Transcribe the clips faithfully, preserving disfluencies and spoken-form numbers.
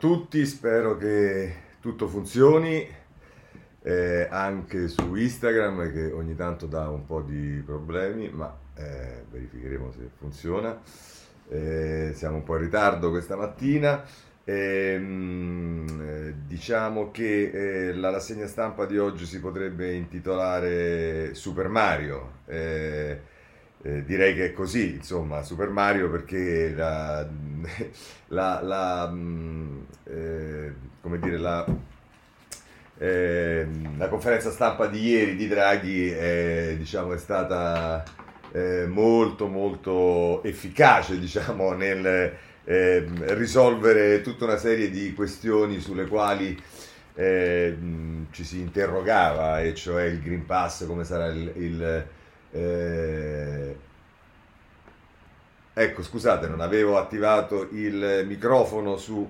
tutti, spero che tutto funzioni, eh, anche su Instagram che ogni tanto dà un po' di problemi, ma eh, verificheremo se funziona. Eh, siamo un po' in ritardo questa mattina. Eh, diciamo che eh, la rassegna stampa di oggi si potrebbe intitolare Super Mario. Eh, Eh, direi che è così, insomma, Super Mario, perché la, la, la eh, come dire la, eh, la conferenza stampa di ieri di Draghi è, diciamo, è stata eh, molto molto efficace, diciamo, nel eh, risolvere tutta una serie di questioni sulle quali eh, ci si interrogava, e cioè il Green Pass, come sarà il, il Eh, ecco, scusate, non avevo attivato il microfono su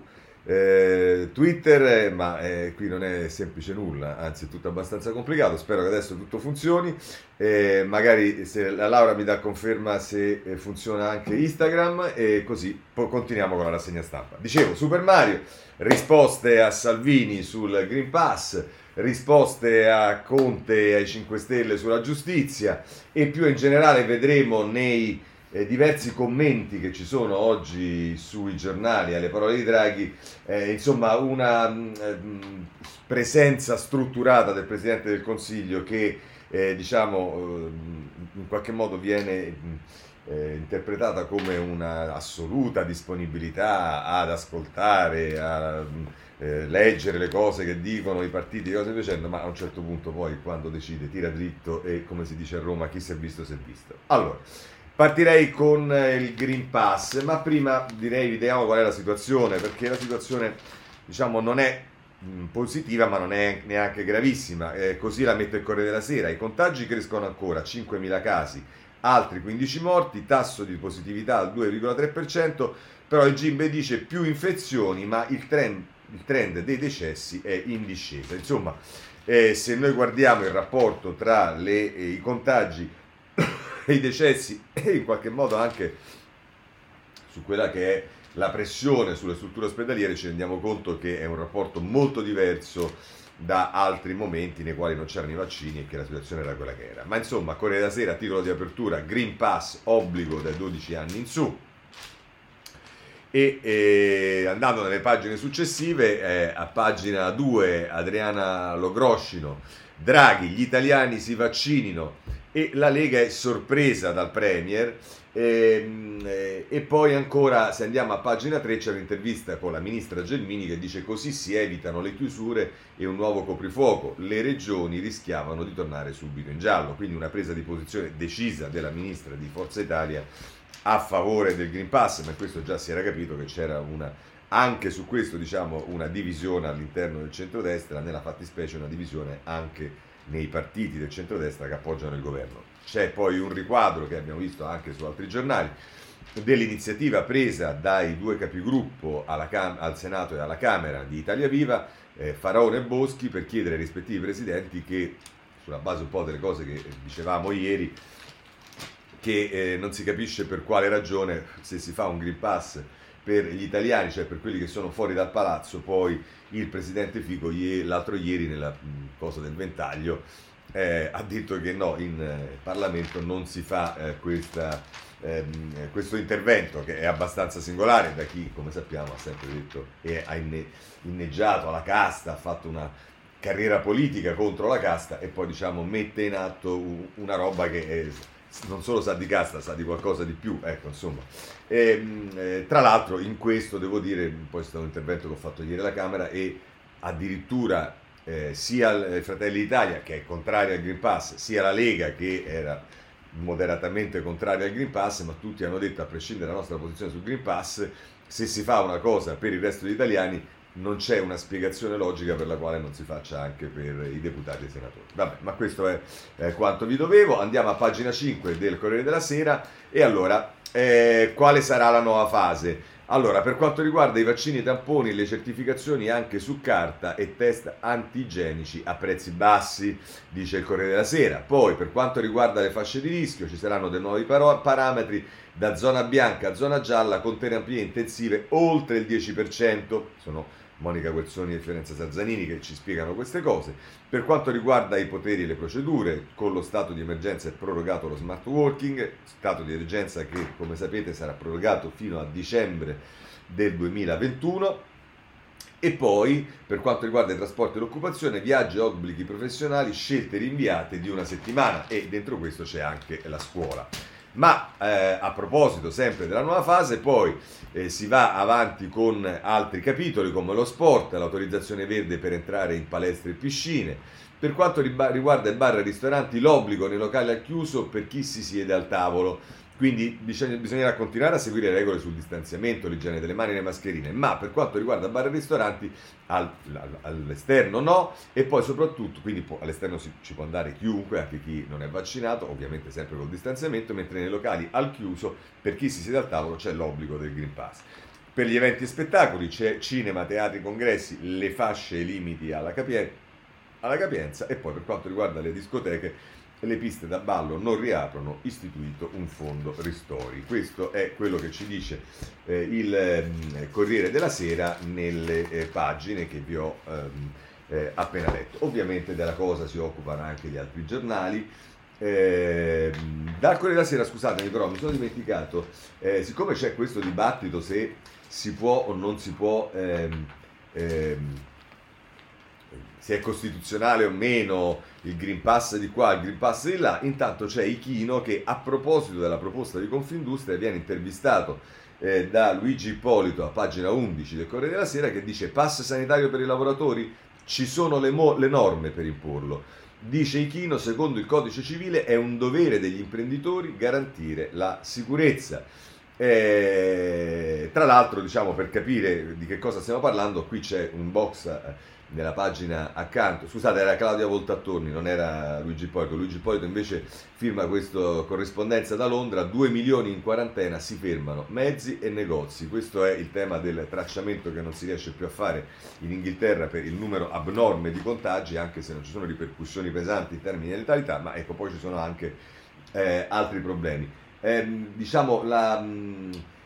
eh, Twitter, ma eh, qui non è semplice nulla, anzi è tutto abbastanza complicato. Spero che adesso tutto funzioni, eh, magari se la Laura mi dà conferma se funziona anche Instagram, e così poi continuiamo con la rassegna stampa. Dicevo, Super Mario, risposte a Salvini sul Green Pass, risposte a Conte e ai cinque Stelle sulla giustizia, e più in generale vedremo nei eh, diversi commenti che ci sono oggi sui giornali alle parole di Draghi, eh, insomma una mh, presenza strutturata del Presidente del Consiglio che eh, diciamo in qualche modo viene eh, interpretata come una assoluta disponibilità ad ascoltare, a Eh, leggere le cose che dicono i partiti, le cose facendo, ma a un certo punto poi quando decide tira dritto, e come si dice a Roma, chi si è visto si è visto. Allora, partirei con il Green Pass, ma prima direi vediamo qual è la situazione, perché la situazione, diciamo, non è mh, positiva, ma non è neanche gravissima, eh, così la mette il Corriere della Sera. I contagi crescono ancora, cinquemila casi, altri quindici morti, tasso di positività al due virgola tre per cento, però il Gimbe dice più infezioni, ma il trend Il trend dei decessi è in discesa. Insomma, eh, se noi guardiamo il rapporto tra le, eh, i contagi e i decessi, e in qualche modo anche su quella che è la pressione sulle strutture ospedaliere, ci rendiamo conto che è un rapporto molto diverso da altri momenti nei quali non c'erano i vaccini e che la situazione era quella che era. Ma insomma, Corriere della Sera, titolo di apertura: Green Pass obbligo dai dodici anni in su. E eh, andando nelle pagine successive, eh, a pagina due, Adriana Logroscino, Draghi, gli italiani si vaccinino, e la Lega è sorpresa dal Premier, e, e poi ancora, se andiamo a pagina tre, c'è l'intervista con la ministra Gelmini che dice: così si evitano le chiusure e un nuovo coprifuoco, le regioni rischiavano di tornare subito in giallo. Quindi una presa di posizione decisa della ministra di Forza Italia a favore del Green Pass, ma questo già si era capito che c'era una, anche su questo, diciamo, una divisione all'interno del centrodestra, nella fattispecie una divisione anche nei partiti del centrodestra che appoggiano il governo. C'è poi un riquadro che abbiamo visto anche su altri giornali dell'iniziativa presa dai due capigruppo alla Cam- al Senato e alla Camera di Italia Viva, eh, Faraone e Boschi, per chiedere ai rispettivi presidenti che, sulla base un po' delle cose che dicevamo ieri, che eh, non si capisce per quale ragione, se si fa un Green Pass per gli italiani, cioè per quelli che sono fuori dal palazzo, poi il presidente Fico ie, l'altro ieri nella mh, cosa del ventaglio eh, ha detto che no, in eh, Parlamento non si fa eh, questa, ehm, questo intervento, che è abbastanza singolare da chi, come sappiamo, ha sempre detto e ha inne, inneggiato alla casta, ha fatto una carriera politica contro la casta, e poi, diciamo, mette in atto u, una roba che è, non solo sa di casta, sa di qualcosa di più, ecco, insomma. E, tra l'altro, in questo devo dire, poi è stato un intervento che ho fatto ieri alla Camera, e addirittura eh, sia il Fratelli d'Italia, che è contrario al Green Pass, sia la Lega, che era moderatamente contraria al Green Pass, ma tutti hanno detto, a prescindere dalla nostra posizione sul Green Pass, se si fa una cosa per il resto degli italiani non c'è una spiegazione logica per la quale non si faccia anche per i deputati e i senatori. Vabbè, ma questo è eh, quanto vi dovevo. Andiamo a pagina cinque del Corriere della Sera. E allora, eh, quale sarà la nuova fase? Allora, per quanto riguarda i vaccini e i tamponi, le certificazioni anche su carta e test antigenici a prezzi bassi, dice il Corriere della Sera. Poi, per quanto riguarda le fasce di rischio, ci saranno dei nuovi paro- parametri da zona bianca a zona gialla, con terapie intensive oltre il dieci per cento. Sono Monica Guerzoni e Fiorenza Sarzanini, che ci spiegano queste cose. Per quanto riguarda i poteri e le procedure, con lo stato di emergenza è prorogato lo smart working, stato di emergenza che, come sapete, sarà prorogato fino a dicembre del duemilaventuno. E poi, per quanto riguarda i trasporti e l'occupazione, viaggi, obblighi professionali, scelte rinviate di una settimana, e dentro questo c'è anche la scuola. Ma eh, a proposito sempre della nuova fase, poi eh, si va avanti con altri capitoli come lo sport, l'autorizzazione verde per entrare in palestre e piscine. Per quanto riguarda i bar e ristoranti, l'obbligo nei locali al chiuso per chi si siede al tavolo. Quindi bisogna, bisognerà continuare a seguire le regole sul distanziamento, l'igiene delle mani e le mascherine, ma per quanto riguarda bar e ristoranti al, al, all'esterno no, e poi soprattutto, quindi può, all'esterno si, ci può andare chiunque, anche chi non è vaccinato, ovviamente sempre col distanziamento, mentre nei locali al chiuso per chi si siede al tavolo c'è l'obbligo del Green Pass. Per gli eventi e spettacoli c'è cinema, teatri, congressi, le fasce e limiti alla, capie- alla capienza, e poi per quanto riguarda le discoteche, le piste da ballo non riaprono, istituito un fondo ristori. Questo è quello che ci dice eh, il eh, Corriere della Sera nelle eh, pagine che vi ho ehm, eh, appena letto. Ovviamente della cosa si occupano anche gli altri giornali. Eh, dal Corriere della Sera, scusatemi però mi sono dimenticato, eh, siccome c'è questo dibattito se si può o non si può... Ehm, ehm, se è costituzionale o meno il Green Pass di qua, il Green Pass di là, intanto c'è Ichino che, a proposito della proposta di Confindustria, viene intervistato eh, da Luigi Ippolito a pagina undici del Corriere della Sera, che dice: pass sanitario per i lavoratori? Ci sono le, mo- le norme per imporlo. Dice Ichino, secondo il codice civile è un dovere degli imprenditori garantire la sicurezza. Eh, tra l'altro, diciamo, per capire di che cosa stiamo parlando, qui c'è un box eh, nella pagina accanto, scusate, era Claudia Voltattorni, non era Luigi Ippolito. Luigi Ippolito invece firma questa corrispondenza da Londra: due milioni in quarantena, si fermano mezzi e negozi. Questo è il tema del tracciamento che non si riesce più a fare in Inghilterra per il numero abnorme di contagi, anche se non ci sono ripercussioni pesanti in termini di letalità, ma ecco, poi ci sono anche eh, altri problemi. Eh, diciamo la,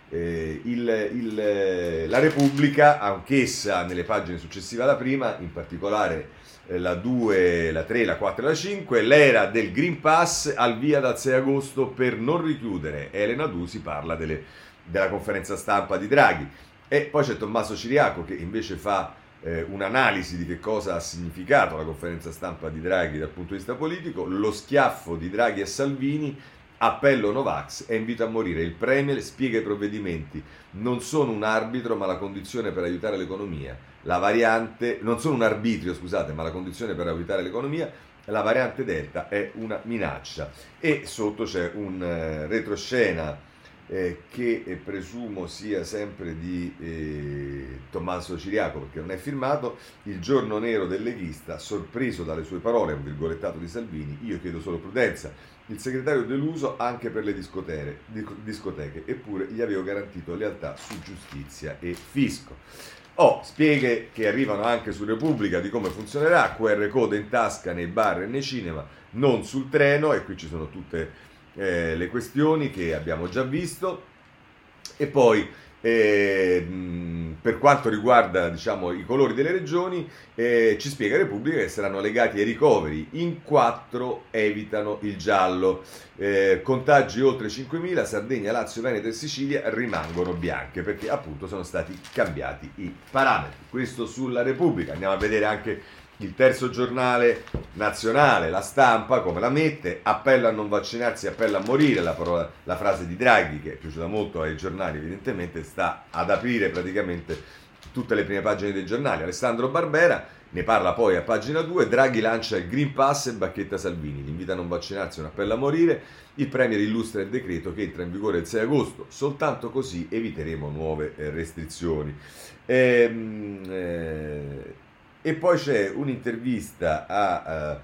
eh, il, il, la Repubblica, anch'essa nelle pagine successive alla prima, in particolare eh, la due, la tre, la quattro e la cinque, l'era del Green Pass al via dal sei agosto per non richiudere. Elena Dusi parla delle, della conferenza stampa di Draghi, e poi c'è Tommaso Ciriaco che invece fa eh, un'analisi di che cosa ha significato la conferenza stampa di Draghi dal punto di vista politico. Lo schiaffo di Draghi e Salvini, appello Novax e invito a morire. Il Premier spiega i provvedimenti. Non sono un arbitro, ma la condizione per aiutare l'economia. La variante. Non sono un arbitrio, scusate, ma la condizione per aiutare l'economia. La variante delta è una minaccia. E sotto c'è un eh, retroscena eh, che eh, presumo sia sempre di eh, Tommaso Ciriaco, perché non è firmato. Il giorno nero del leghista, sorpreso dalle sue parole, un virgolettato di Salvini. Io chiedo solo prudenza. Il segretario deluso anche per le discoteche, discoteche, eppure gli avevo garantito lealtà su giustizia e fisco. Oh, spieghe che arrivano anche su Repubblica di come funzionerà, Q R code in tasca nei bar e nei cinema, non sul treno, e qui ci sono tutte eh, le questioni che abbiamo già visto. E poi... Eh, per quanto riguarda, diciamo, i colori delle regioni, eh, ci spiega Repubblica che saranno legati ai ricoveri, in quattro evitano il giallo, eh, contagi oltre cinquemila, Sardegna, Lazio, Veneto e Sicilia rimangono bianche perché appunto sono stati cambiati i parametri. Questo sulla Repubblica. Andiamo a vedere anche il terzo giornale nazionale, La Stampa, come la mette: appello a non vaccinarsi, appello a morire, la, parola, la frase di Draghi, che è piaciuta molto ai giornali evidentemente, sta ad aprire praticamente tutte le prime pagine dei giornali. Alessandro Barbera ne parla poi a pagina due, Draghi lancia il Green Pass e bacchetta Salvini, l'invita a non vaccinarsi, un appello a morire, il Premier illustra il decreto che entra in vigore il sei agosto, soltanto così eviteremo nuove restrizioni. Ehm... Eh... E poi c'è un'intervista a, a,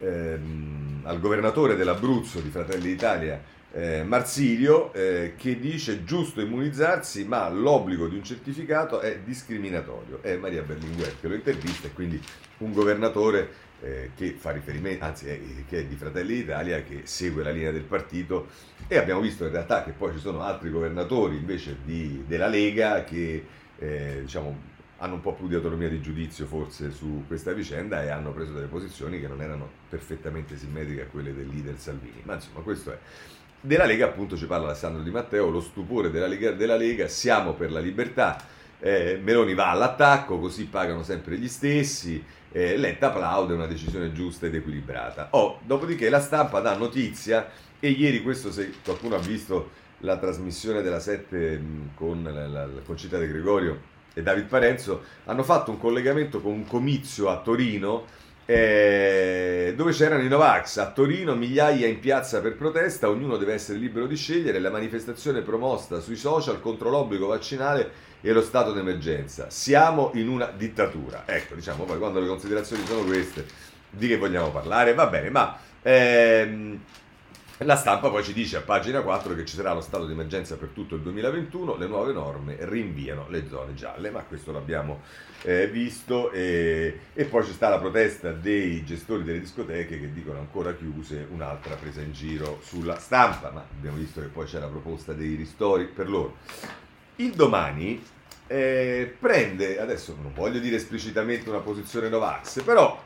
ehm, al governatore dell'Abruzzo di Fratelli d'Italia, eh, Marsilio, eh, che dice: giusto immunizzarsi, ma l'obbligo di un certificato è discriminatorio. È Maria Berlinguer che lo intervista, e quindi un governatore eh, che fa riferimento, anzi è, che è di Fratelli d'Italia, che segue la linea del partito, e abbiamo visto in realtà che poi ci sono altri governatori invece di, della Lega che eh, diciamo hanno un po' più di autonomia di giudizio forse su questa vicenda e hanno preso delle posizioni che non erano perfettamente simmetriche a quelle del leader Salvini. Ma insomma, questo è. Della Lega appunto ci parla Alessandro Di Matteo, lo stupore della Lega, della Lega siamo per la libertà, eh, Meloni va all'attacco, così pagano sempre gli stessi, eh, Letta applaude, una decisione giusta ed equilibrata. Oh, dopodiché la stampa dà notizia, e ieri questo, se qualcuno ha visto la trasmissione della sette con la, la, la Concita De Gregorio e David Parenzo, hanno fatto un collegamento con un comizio a Torino eh, dove c'erano i Novax. A Torino migliaia in piazza per protesta, ognuno deve essere libero di scegliere, la manifestazione promossa sui social contro l'obbligo vaccinale e lo stato d'emergenza. Siamo in una dittatura. Ecco, diciamo, poi quando le considerazioni sono queste, di che vogliamo parlare? Va bene, ma... Ehm, La stampa poi ci dice a pagina quattro che ci sarà lo stato di emergenza per tutto il duemilaventuno, le nuove norme rinviano le zone gialle, ma questo l'abbiamo eh, visto, e, e poi ci sta la protesta dei gestori delle discoteche che dicono ancora chiuse, un'altra presa in giro sulla stampa, ma abbiamo visto che poi c'è la proposta dei ristori per loro. Il Domani eh, prende, adesso non voglio dire esplicitamente una posizione Novax, però...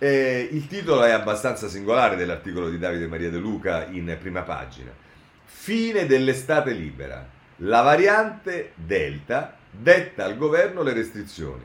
Eh, il titolo è abbastanza singolare dell'articolo di Davide Maria De Luca in prima pagina. Fine dell'estate libera. La variante delta detta al governo le restrizioni.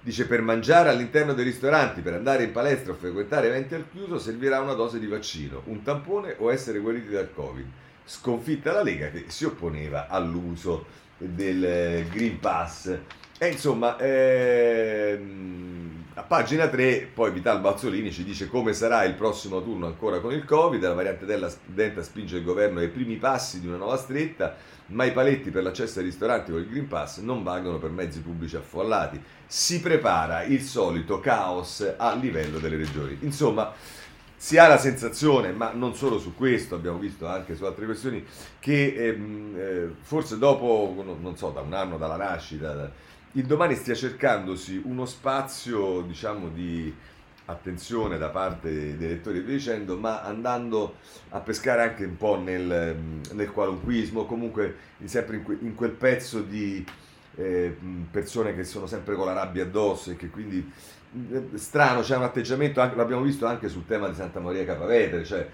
Dice: per mangiare all'interno dei ristoranti, per andare in palestra o frequentare eventi al chiuso servirà una dose di vaccino, un tampone o essere guariti dal Covid. Sconfitta la Lega che si opponeva all'uso del Green Pass. E insomma... Ehm... A pagina tre, poi Vital Bazzolini ci dice come sarà il prossimo turno ancora con il Covid, la variante della delta spinge il governo ai primi passi di una nuova stretta, ma i paletti per l'accesso ai ristoranti con il Green Pass non valgono per mezzi pubblici affollati. Si prepara il solito caos a livello delle regioni. Insomma, si ha la sensazione, ma non solo su questo, abbiamo visto anche su altre questioni, che ehm, eh, forse dopo, non so, da un anno dalla nascita... Da, Il Domani stia cercandosi uno spazio, diciamo, di attenzione da parte dei lettori e via dicendo, ma andando a pescare anche un po' nel, nel qualunquismo, comunque sempre in, que, in quel pezzo di eh, persone che sono sempre con la rabbia addosso e che quindi, eh, strano, c'è cioè un atteggiamento, anche, l'abbiamo visto anche sul tema di Santa Maria Capavetere, cioè,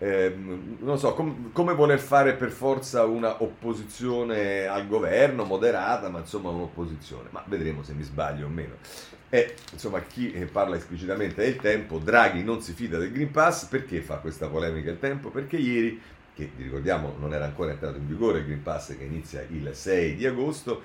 Eh, non so, com- come voler fare per forza una opposizione al governo moderata, ma insomma un'opposizione, ma vedremo se mi sbaglio o meno. E insomma, chi parla esplicitamente è Il Tempo. Draghi non si fida del Green Pass. Perché fa questa polemica Il Tempo? Perché ieri, che ricordiamo non era ancora entrato in vigore il Green Pass, che inizia il sei di agosto,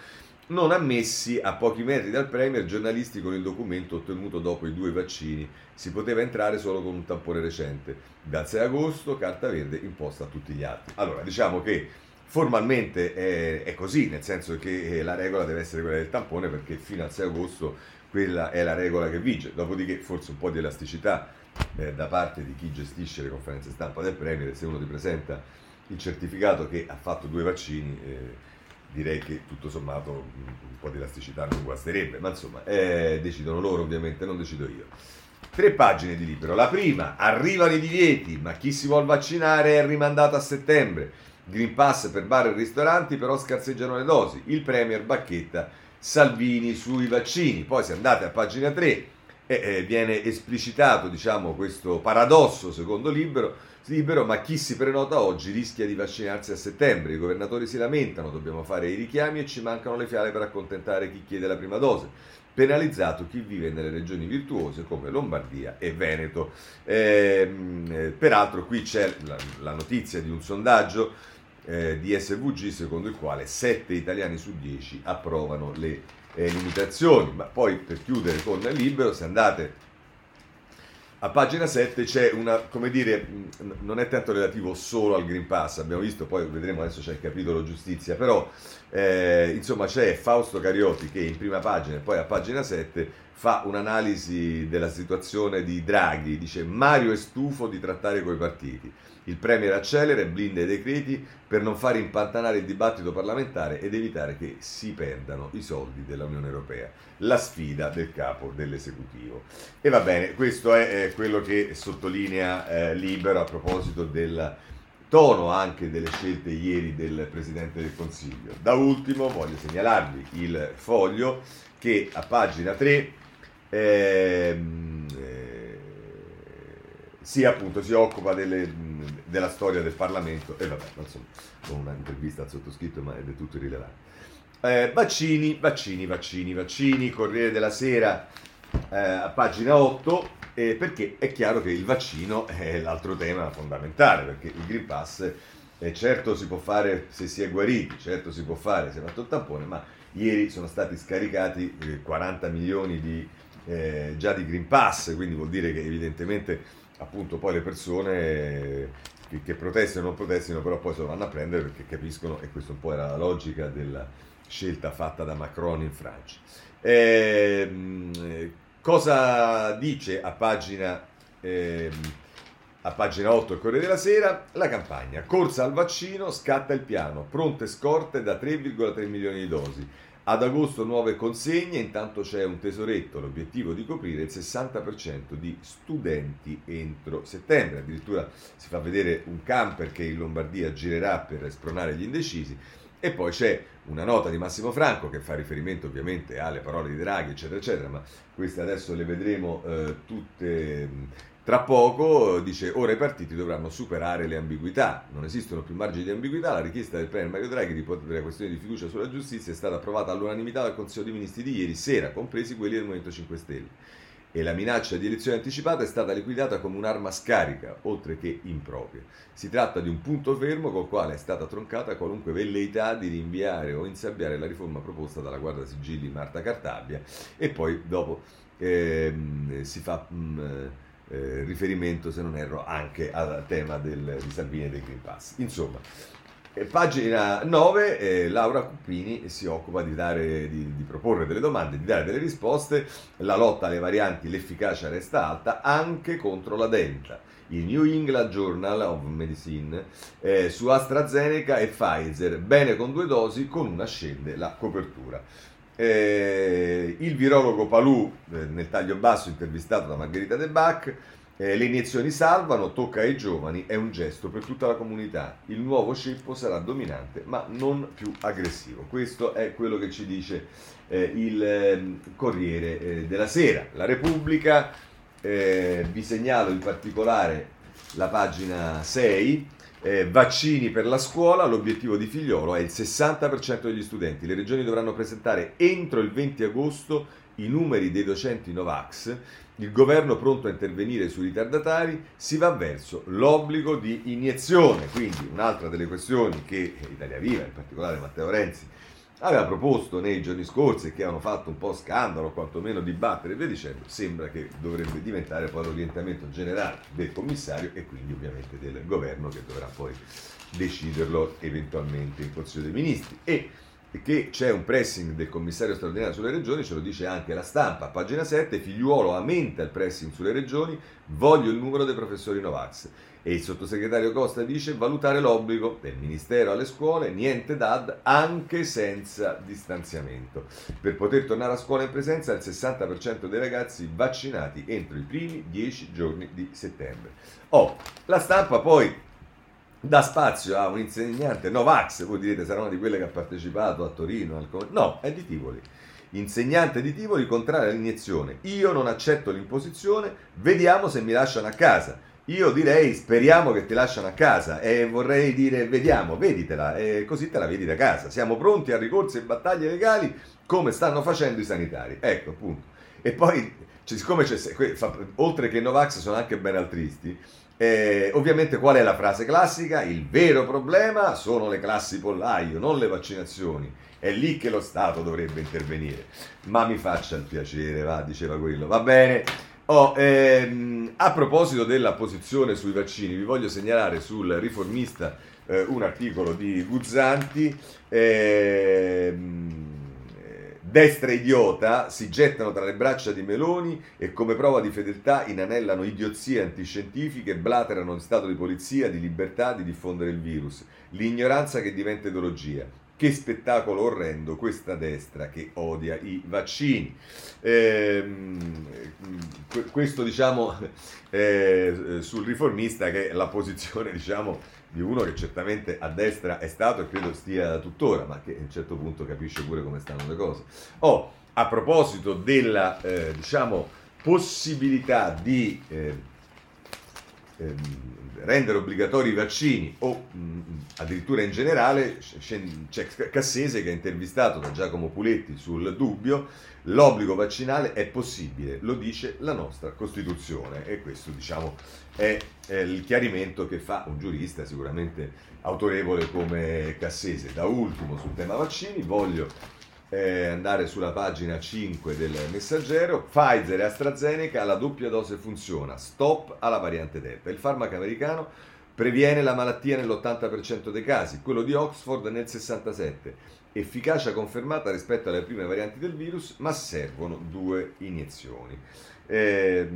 non ammessi a pochi metri dal Premier giornalisti con il documento ottenuto dopo i due vaccini. Si poteva entrare solo con un tampone recente. Dal sei agosto, carta verde imposta a tutti gli altri. Allora, diciamo che formalmente è, è così, nel senso che la regola deve essere quella del tampone, perché fino al sei agosto quella è la regola che vige. Dopodiché forse un po' di elasticità eh, da parte di chi gestisce le conferenze stampa del Premier. Se uno ti presenta il certificato che ha fatto due vaccini... Eh, direi che tutto sommato un po' di elasticità non guasterebbe, ma insomma eh, decidono loro, ovviamente non decido io. Tre pagine di Libero. La prima: arrivano i divieti, ma chi si vuol vaccinare è rimandato a settembre. Green Pass per bar e ristoranti, però scarseggiano le dosi. Il Premier bacchetta Salvini sui vaccini. Poi, se andate a pagina tre, eh, viene esplicitato, diciamo, questo paradosso secondo Libero, libero, ma chi si prenota oggi rischia di vaccinarsi a settembre. I governatori si lamentano, dobbiamo fare i richiami e ci mancano le fiale per accontentare chi chiede la prima dose. Penalizzato chi vive nelle regioni virtuose come Lombardia e Veneto. Eh, peraltro qui c'è la, la notizia di un sondaggio eh, di S V G secondo il quale sette italiani su dieci approvano le eh, limitazioni. Ma poi, per chiudere con il Libero, se andate... A pagina sette c'è una, come dire, non è tanto relativo solo al Green Pass, abbiamo visto, poi vedremo, adesso c'è il capitolo giustizia, però eh, insomma c'è Fausto Cariotti che in prima pagina e poi a pagina sette fa un'analisi della situazione di Draghi, dice: Mario è stufo di trattare coi partiti, il Premier accelera e blinda i decreti per non far impantanare il dibattito parlamentare ed evitare che si perdano i soldi dell'Unione Europea. La sfida del capo dell'esecutivo. E va bene, questo è eh, quello che sottolinea eh, Libero a proposito della tono anche delle scelte ieri del Presidente del Consiglio. Da ultimo voglio segnalarvi il Foglio che a pagina tre ehm, eh, si, appunto, si occupa delle, della storia del Parlamento e eh, vabbè, non so, con un'intervista al sottoscritto, ma è del tutto irrilevante. Eh, vaccini, vaccini, vaccini, vaccini, Corriere della Sera eh, a pagina otto, eh, perché è chiaro che il vaccino è l'altro tema fondamentale, perché il Green Pass eh, certo si può fare se si è guariti, certo si può fare se è fatto il tampone, ma ieri sono stati scaricati eh, quaranta milioni di, eh, già di Green Pass, quindi vuol dire che evidentemente appunto poi le persone... Eh, che, che protestino o non protestino, però poi se lo vanno a prendere perché capiscono, e questa un po' era la logica della scelta fatta da Macron in Francia. Eh, cosa dice a pagina, eh, a pagina otto il Corriere della Sera? La campagna, corsa al vaccino, scatta il piano, pronte scorte da tre virgola tre milioni di dosi, ad agosto nuove consegne, intanto c'è un tesoretto, l'obiettivo di coprire il sessanta per cento di studenti entro settembre, addirittura si fa vedere un camper che in Lombardia girerà per spronare gli indecisi. E poi c'è una nota di Massimo Franco che fa riferimento ovviamente alle parole di Draghi, eccetera, eccetera, ma queste adesso le vedremo eh, tutte tra poco. Dice: ora i partiti dovranno superare le ambiguità, non esistono più margini di ambiguità, la richiesta del Premier Mario Draghi di portare la questione di fiducia sulla giustizia è stata approvata all'unanimità dal Consiglio dei Ministri di ieri sera, compresi quelli del Movimento cinque Stelle, e la minaccia di elezione anticipata è stata liquidata come un'arma scarica, oltre che impropria. Si tratta di un punto fermo col quale è stata troncata qualunque velleità di rinviare o insabbiare la riforma proposta dalla guardasigilli Marta Cartabia. E poi dopo ehm, si fa mh, eh, riferimento, se non erro, anche al tema del, di Salvini e del Green Pass. Insomma, eh, pagina nove, eh, Laura Cuppini si occupa di, dare, di, di proporre delle domande, di dare delle risposte. La lotta alle varianti, l'efficacia resta alta anche contro la delta. Il New England Journal of Medicine eh, su AstraZeneca e Pfizer, bene con due dosi, con una scende la copertura. Eh, il virologo Palù, eh, nel taglio basso, intervistato da Margherita De Bach, eh, le iniezioni salvano, tocca ai giovani, è un gesto per tutta la comunità, il nuovo ceppo sarà dominante ma non più aggressivo. Questo è quello che ci dice eh, il eh, Corriere eh, della Sera. La Repubblica, eh, vi segnalo in particolare la pagina sei, Eh, vaccini per la scuola, l'obiettivo di Figliolo è il sessanta per cento degli studenti, le regioni dovranno presentare entro il venti agosto i numeri dei docenti Novax, il governo pronto a intervenire sui ritardatari, si va verso l'obbligo di iniezione. Quindi un'altra delle questioni che Italia Viva, in particolare Matteo Renzi, aveva proposto nei giorni scorsi, che hanno fatto un po' scandalo, quantomeno dibattere e via dicendo, sembra che dovrebbe diventare poi l'orientamento generale del commissario e quindi ovviamente del governo, che dovrà poi deciderlo eventualmente in Consiglio dei Ministri. E che c'è un pressing del commissario straordinario sulle regioni ce lo dice anche La Stampa, pagina sette, Figliuolo aumenta il pressing sulle regioni, voglio il numero dei professori Novax, e il sottosegretario Costa dice valutare l'obbligo del ministero alle scuole, niente D A D anche senza distanziamento, per poter tornare a scuola in presenza il sessanta per cento dei ragazzi vaccinati entro i primi dieci giorni di settembre. Oh, La Stampa poi dà spazio a un insegnante Novax. Voi direte, sarà una di quelle che ha partecipato a Torino? Al com- no, è di Tivoli. Insegnante di Tivoli contraria all'iniezione. Io non accetto l'imposizione, vediamo se mi lasciano a casa. Io direi speriamo che ti lasciano a casa, e vorrei dire vediamo, veditela, e così te la vedi da casa. Siamo pronti a ricorsi e battaglie legali come stanno facendo i sanitari. Ecco, appunto. E poi, siccome c'è, oltre che Novax sono anche benaltristi, Eh, ovviamente qual è la frase classica? Il vero problema sono le classi pollaio, non le vaccinazioni, è lì che lo Stato dovrebbe intervenire. Ma mi faccia il piacere, va, diceva quello, va bene. Oh, ehm, a proposito della posizione sui vaccini, vi voglio segnalare sul Riformista eh, un articolo di Guzzanti, ehm, destra idiota, si gettano tra le braccia di Meloni e come prova di fedeltà inanellano idiozie antiscientifiche, blaterano in stato di polizia, di libertà, di diffondere il virus. L'ignoranza che diventa ideologia. Che spettacolo orrendo questa destra che odia i vaccini. Eh, questo diciamo eh, sul Riformista, che è la posizione diciamo di uno che certamente a destra è stato e credo stia tuttora, ma che a un certo punto capisce pure come stanno le cose. Oh, a proposito della eh, diciamo possibilità di eh, eh, rendere obbligatori i vaccini o mh, addirittura in generale, c'è Cassese che è intervistato da Giacomo Puletti sul Dubbio. L'obbligo vaccinale è possibile, lo dice la nostra Costituzione, e questo diciamo è, è il chiarimento che fa un giurista sicuramente autorevole come Cassese. Da ultimo sul tema vaccini voglio Eh, andare sulla pagina cinque del Messaggero. Pfizer e AstraZeneca, la doppia dose funziona, stop alla variante Delta. Il farmaco americano previene la malattia nell'ottanta per cento dei casi, quello di Oxford nel sessantasette per cento. Efficacia confermata rispetto alle prime varianti del virus, ma servono due iniezioni. Eh,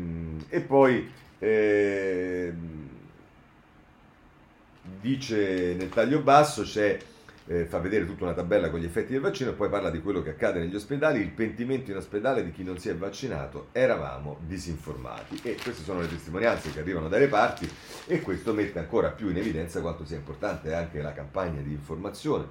e poi eh, dice nel taglio basso c'è Eh, fa vedere tutta una tabella con gli effetti del vaccino e poi parla di quello che accade negli ospedali, il pentimento in ospedale di chi non si è vaccinato, eravamo disinformati. E queste sono le testimonianze che arrivano dalle parti, e questo mette ancora più in evidenza quanto sia importante anche la campagna di informazione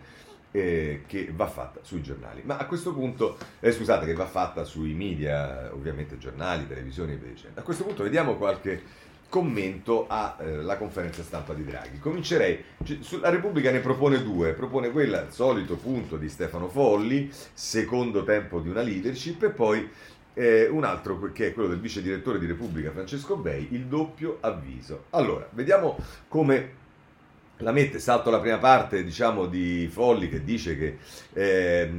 eh, che va fatta sui giornali, ma a questo punto, eh, scusate, che va fatta sui media, ovviamente giornali, televisioni e via dicendo. A questo punto vediamo qualche commento alla eh, conferenza stampa di Draghi. Comincerei, cioè, sulla Repubblica ne propone due, propone quella al solito punto di Stefano Folli, secondo tempo di una leadership, e poi eh, un altro che è quello del vice direttore di Repubblica Francesco Bei, il doppio avviso. Allora, vediamo come la mette. Salto la prima parte, diciamo, di Folli che dice che eh,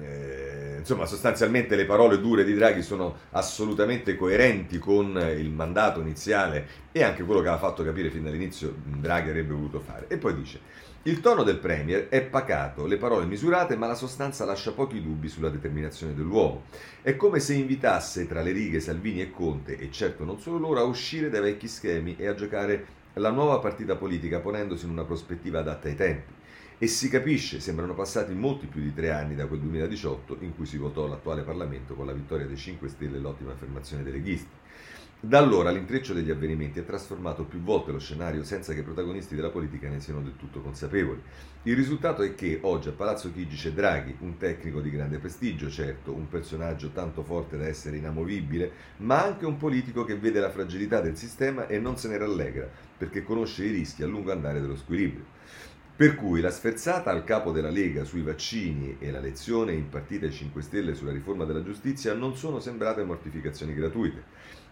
eh, insomma sostanzialmente le parole dure di Draghi sono assolutamente coerenti con il mandato iniziale e anche quello che aveva fatto capire fin dall'inizio Draghi avrebbe voluto fare. E poi dice: il tono del Premier è pacato, le parole misurate, ma la sostanza lascia pochi dubbi sulla determinazione dell'uomo. È come se invitasse tra le righe Salvini e Conte, e certo non solo loro, a uscire dai vecchi schemi e a giocare la nuova partita politica ponendosi in una prospettiva adatta ai tempi. E si capisce, sembrano passati molti più di tre anni da quel duemiladiciotto in cui si votò l'attuale Parlamento con la vittoria dei cinque Stelle e l'ottima affermazione dei leghisti. Da allora l'intreccio degli avvenimenti ha trasformato più volte lo scenario senza che i protagonisti della politica ne siano del tutto consapevoli. Il risultato è che oggi a Palazzo Chigi c'è Draghi, un tecnico di grande prestigio, certo, un personaggio tanto forte da essere inamovibile, ma anche un politico che vede la fragilità del sistema e non se ne rallegra, perché conosce i rischi a lungo andare dello squilibrio. Per cui la sferzata al capo della Lega sui vaccini e la lezione impartita ai cinque Stelle sulla riforma della giustizia non sono sembrate mortificazioni gratuite.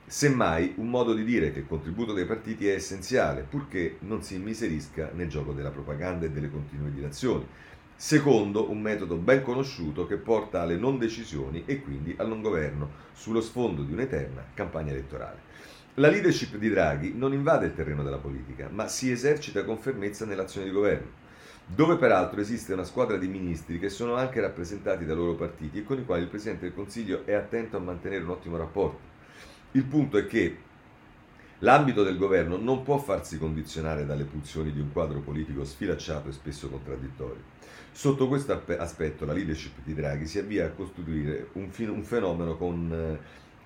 Semmai un modo di dire che il contributo dei partiti è essenziale, purché non si immiserisca nel gioco della propaganda e delle continue dilazioni, secondo un metodo ben conosciuto che porta alle non decisioni e quindi al non governo, sullo sfondo di un'eterna campagna elettorale. La leadership di Draghi non invade il terreno della politica, ma si esercita con fermezza nell'azione di governo, dove peraltro esiste una squadra di ministri che sono anche rappresentati dai loro partiti e con i quali il Presidente del Consiglio è attento a mantenere un ottimo rapporto. Il punto è che l'ambito del governo non può farsi condizionare dalle pulsioni di un quadro politico sfilacciato e spesso contraddittorio. Sotto questo aspetto la leadership di Draghi si avvia a costituire un, fin- un fenomeno con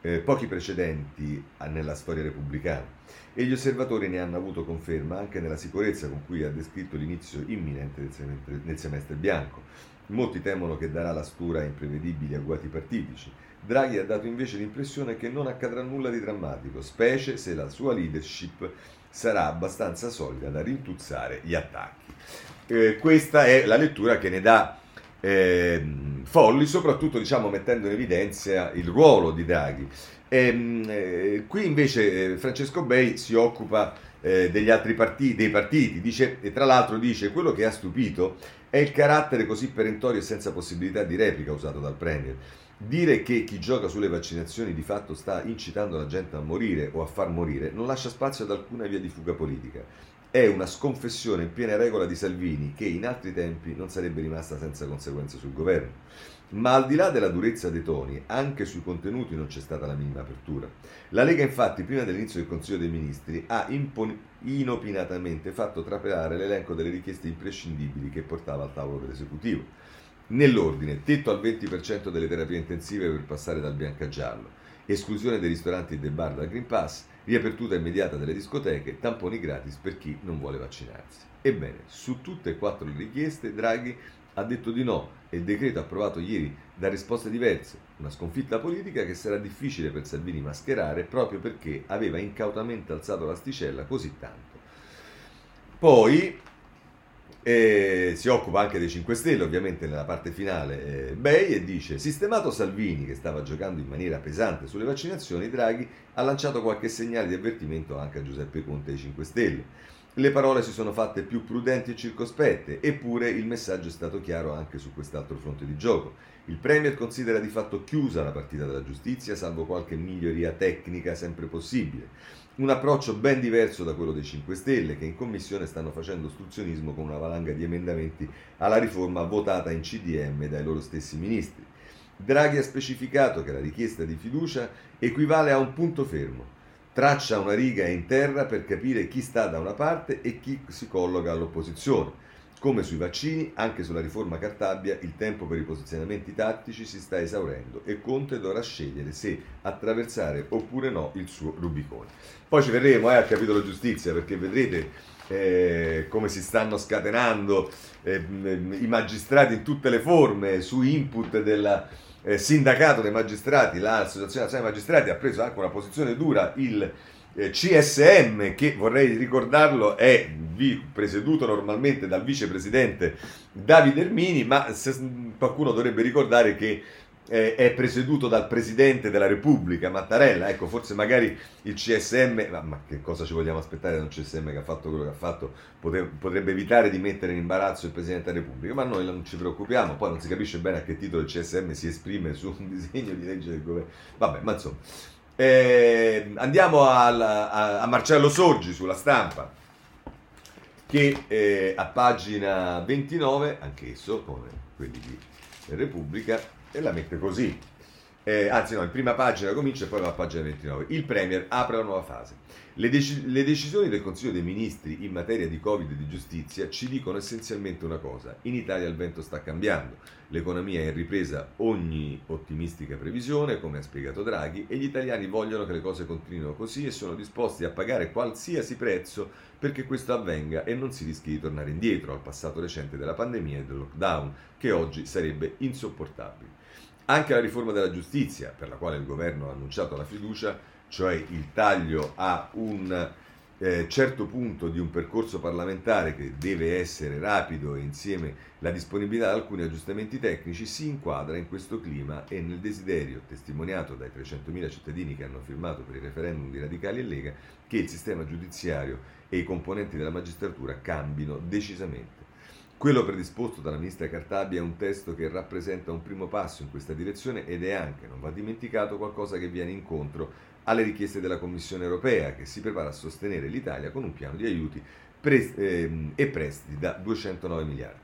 eh, pochi precedenti nella storia repubblicana, e gli osservatori ne hanno avuto conferma anche nella sicurezza con cui ha descritto l'inizio imminente del semestre, nel semestre bianco. Molti temono che darà la stura a imprevedibili agguati partitici. Draghi ha dato invece l'impressione che non accadrà nulla di drammatico, specie se la sua leadership sarà abbastanza solida da rintuzzare gli attacchi. Eh, questa è la lettura che ne dà eh, Folli, soprattutto diciamo mettendo in evidenza il ruolo di Draghi. Eh, eh, qui invece eh, Francesco Bei si occupa eh, degli altri partiti, dei partiti, dice, e tra l'altro dice: quello che ha stupito è il carattere così perentorio e senza possibilità di replica usato dal Premier. Dire che chi gioca sulle vaccinazioni di fatto sta incitando la gente a morire o a far morire non lascia spazio ad alcuna via di fuga politica. È una sconfessione in piena regola di Salvini, che in altri tempi non sarebbe rimasta senza conseguenze sul governo. Ma al di là della durezza dei toni, anche sui contenuti non c'è stata la minima apertura. La Lega infatti, prima dell'inizio del Consiglio dei Ministri, ha impon- inopinatamente fatto trapelare l'elenco delle richieste imprescindibili che portava al tavolo dell'esecutivo. Nell'ordine: tetto al venti per cento delle terapie intensive per passare dal bianco a giallo, esclusione dei ristoranti e dei bar dal Green Pass, riapertura immediata delle discoteche, tamponi gratis per chi non vuole vaccinarsi. Ebbene, su tutte e quattro le richieste Draghi ha detto di no e il decreto approvato ieri dà risposte diverse, una sconfitta politica che sarà difficile per Salvini mascherare proprio perché aveva incautamente alzato l'asticella così tanto. Poi eh, si occupa anche dei cinque Stelle, ovviamente nella parte finale eh, Bei, e dice: sistemato Salvini che stava giocando in maniera pesante sulle vaccinazioni, Draghi ha lanciato qualche segnale di avvertimento anche a Giuseppe Conte e ai cinque Stelle. Le parole si sono fatte più prudenti e circospette, eppure il messaggio è stato chiaro anche su quest'altro fronte di gioco. Il Premier considera di fatto chiusa la partita della giustizia, salvo qualche miglioria tecnica sempre possibile. Un approccio ben diverso da quello dei cinque Stelle, che in commissione stanno facendo ostruzionismo con una valanga di emendamenti alla riforma votata in C D M dai loro stessi ministri. Draghi ha specificato che la richiesta di fiducia equivale a un punto fermo. Traccia una riga in terra per capire chi sta da una parte e chi si colloca all'opposizione. Come sui vaccini, anche sulla riforma Cartabia il tempo per i posizionamenti tattici si sta esaurendo e Conte dovrà scegliere se attraversare oppure no il suo Rubicone. Poi ci verremo eh, al capitolo giustizia, perché vedrete eh, come si stanno scatenando eh, i magistrati in tutte le forme su input della Eh, sindacato dei magistrati. L'Associazione Nazionale dei Magistrati ha preso anche una posizione dura. Il eh, C S M, che vorrei ricordarlo è vi, presieduto normalmente dal vicepresidente Davide Ermini, ma se, qualcuno dovrebbe ricordare che eh, è presieduto dal presidente della Repubblica Mattarella. Ecco, forse magari il C S M, ma, ma che cosa ci vogliamo aspettare da un C S M che ha fatto quello che ha fatto? Pote, potrebbe evitare di mettere in imbarazzo il presidente della Repubblica, ma noi non ci preoccupiamo. Poi non si capisce bene a che titolo il C S M si esprime su un disegno di legge del governo. Vabbè, ma insomma, eh, andiamo al, a, a Marcello Sorgi sulla Stampa, che eh, a pagina ventinove, anch'esso come quelli di Repubblica, e la mette così, eh, anzi no, in prima pagina comincia e poi va a pagina ventinove. Il Premier apre la nuova fase. Le, deci- le decisioni del Consiglio dei Ministri in materia di Covid e di giustizia ci dicono essenzialmente una cosa: in Italia il vento sta cambiando, l'economia è in ripresa ogni ottimistica previsione, come ha spiegato Draghi, e gli italiani vogliono che le cose continuino così e sono disposti a pagare qualsiasi prezzo perché questo avvenga e non si rischi di tornare indietro al passato recente della pandemia e del lockdown, che oggi sarebbe insopportabile. Anche la riforma della giustizia, per la quale il governo ha annunciato la fiducia, cioè il taglio a un eh, certo punto di un percorso parlamentare che deve essere rapido e insieme la disponibilità ad alcuni aggiustamenti tecnici, si inquadra in questo clima e nel desiderio, testimoniato dai trecentomila cittadini che hanno firmato per il referendum di Radicali e Lega, che il sistema giudiziario e i componenti della magistratura cambino decisamente. Quello predisposto dalla ministra Cartabia è un testo che rappresenta un primo passo in questa direzione ed è anche, non va dimenticato, qualcosa che viene incontro alle richieste della Commissione europea, che si prepara a sostenere l'Italia con un piano di aiuti pre- ehm, e prestiti da duecentonove miliardi.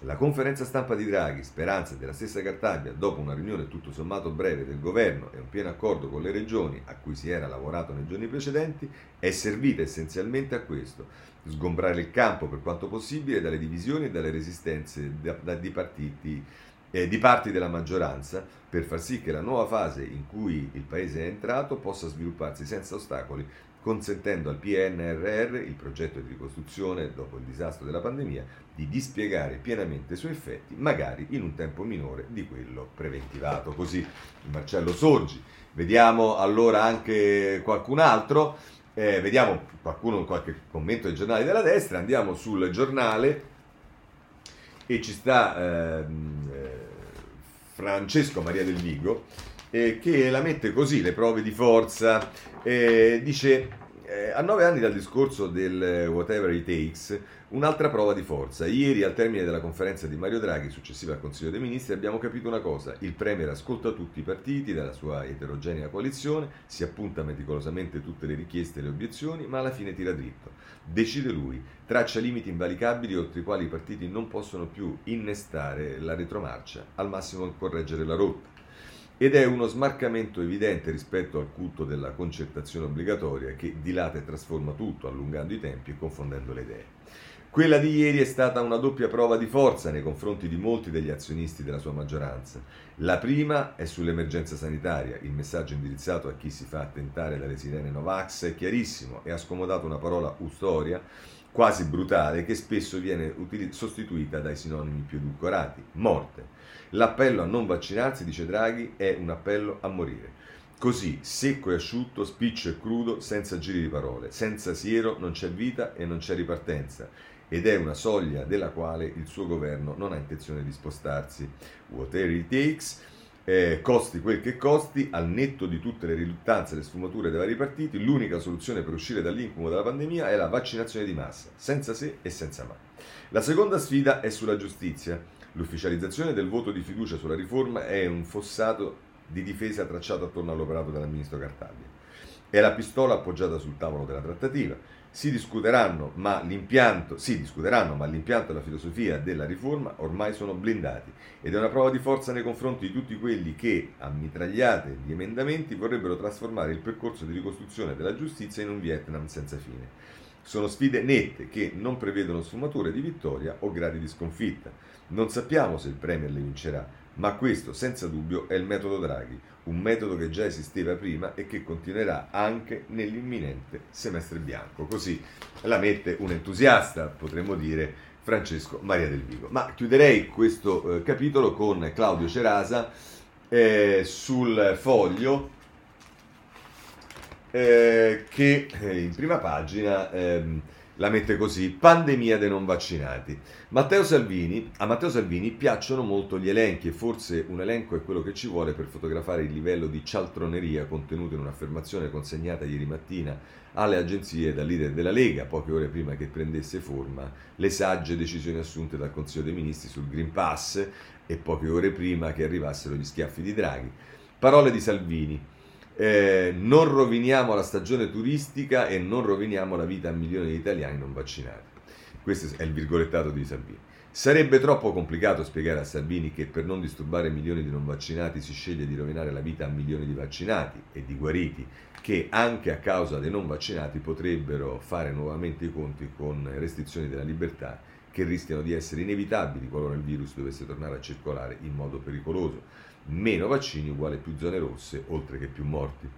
La conferenza stampa di Draghi, speranza della stessa Cartabia, dopo una riunione tutto sommato breve del governo e un pieno accordo con le regioni a cui si era lavorato nei giorni precedenti, è servita essenzialmente a questo: sgombrare il campo per quanto possibile dalle divisioni e dalle resistenze da, da, di partiti eh, di parti della maggioranza, per far sì che la nuova fase in cui il Paese è entrato possa svilupparsi senza ostacoli, consentendo al P N R R, il progetto di ricostruzione dopo il disastro della pandemia, di dispiegare pienamente i suoi effetti, magari in un tempo minore di quello preventivato. Così Marcello Sorgi. Vediamo allora anche qualcun altro, eh, vediamo qualcuno, qualche commento dei giornali della destra. Andiamo sul Giornale e ci sta eh, Francesco Maria Del Vigo, Eh, che la mette così: le prove di forza. Eh, dice, eh, a nove anni dal discorso del whatever it takes, un'altra prova di forza. Ieri, al termine della conferenza di Mario Draghi, successiva al Consiglio dei Ministri, abbiamo capito una cosa: il Premier ascolta tutti i partiti dalla sua eterogenea coalizione, si appunta meticolosamente tutte le richieste e le obiezioni, ma alla fine tira dritto. Decide lui, traccia limiti invalicabili oltre i quali i partiti non possono più innestare la retromarcia, al massimo correggere la rotta. Ed è uno smarcamento evidente rispetto al culto della concertazione obbligatoria, che dilata e trasforma tutto, allungando i tempi e confondendo le idee. Quella di ieri è stata una doppia prova di forza nei confronti di molti degli azionisti della sua maggioranza. La prima è sull'emergenza sanitaria. Il messaggio indirizzato a chi si fa tentare dalle sirene Novax è chiarissimo e ha scomodato una parola ustoria, quasi brutale, che spesso viene util- sostituita dai sinonimi più edulcorati: morte. L'appello a non vaccinarsi, dice Draghi, è un appello a morire. Così, secco e asciutto, spiccio e crudo, senza giri di parole. Senza siero non c'è vita e non c'è ripartenza. Ed è una soglia della quale il suo governo non ha intenzione di spostarsi. Whatever it takes, eh, costi quel che costi, al netto di tutte le riluttanze e le sfumature dei vari partiti, l'unica soluzione per uscire dall'incubo della pandemia è la vaccinazione di massa, senza se e senza ma. La seconda sfida è sulla giustizia. L'ufficializzazione del voto di fiducia sulla riforma è un fossato di difesa tracciato attorno all'operato della ministra Cartabia. È la pistola appoggiata sul tavolo della trattativa. Si discuteranno, ma l'impianto, si discuteranno, ma l'impianto e la filosofia della riforma ormai sono blindati, ed è una prova di forza nei confronti di tutti quelli che, a mitragliate di emendamenti, vorrebbero trasformare il percorso di ricostruzione della giustizia in un Vietnam senza fine. Sono sfide nette che non prevedono sfumature di vittoria o gradi di sconfitta. Non sappiamo se il Premier le vincerà, ma questo, senza dubbio, è il metodo Draghi, un metodo che già esisteva prima e che continuerà anche nell'imminente semestre bianco. Così la mette un entusiasta, potremmo dire, Francesco Maria Del Vigo. Ma chiuderei questo eh, capitolo con Claudio Cerasa eh, sul Foglio, eh, che in prima pagina... Ehm, La mette così: pandemia dei non vaccinati. Matteo Salvini, a Matteo Salvini piacciono molto gli elenchi, e forse un elenco è quello che ci vuole per fotografare il livello di cialtroneria contenuto in un'affermazione consegnata ieri mattina alle agenzie dal leader della Lega, poche ore prima che prendesse forma le sagge decisioni assunte dal Consiglio dei Ministri sul Green Pass e poche ore prima che arrivassero gli schiaffi di Draghi. Parole di Salvini. Eh, non roviniamo la stagione turistica e non roviniamo la vita a milioni di italiani non vaccinati. Questo è il virgolettato di Salvini. Sarebbe troppo complicato spiegare a Salvini che per non disturbare milioni di non vaccinati si sceglie di rovinare la vita a milioni di vaccinati e di guariti, che anche a causa dei non vaccinati potrebbero fare nuovamente i conti con restrizioni della libertà che rischiano di essere inevitabili qualora il virus dovesse tornare a circolare in modo pericoloso. Meno vaccini uguale più zone rosse, oltre che più morti.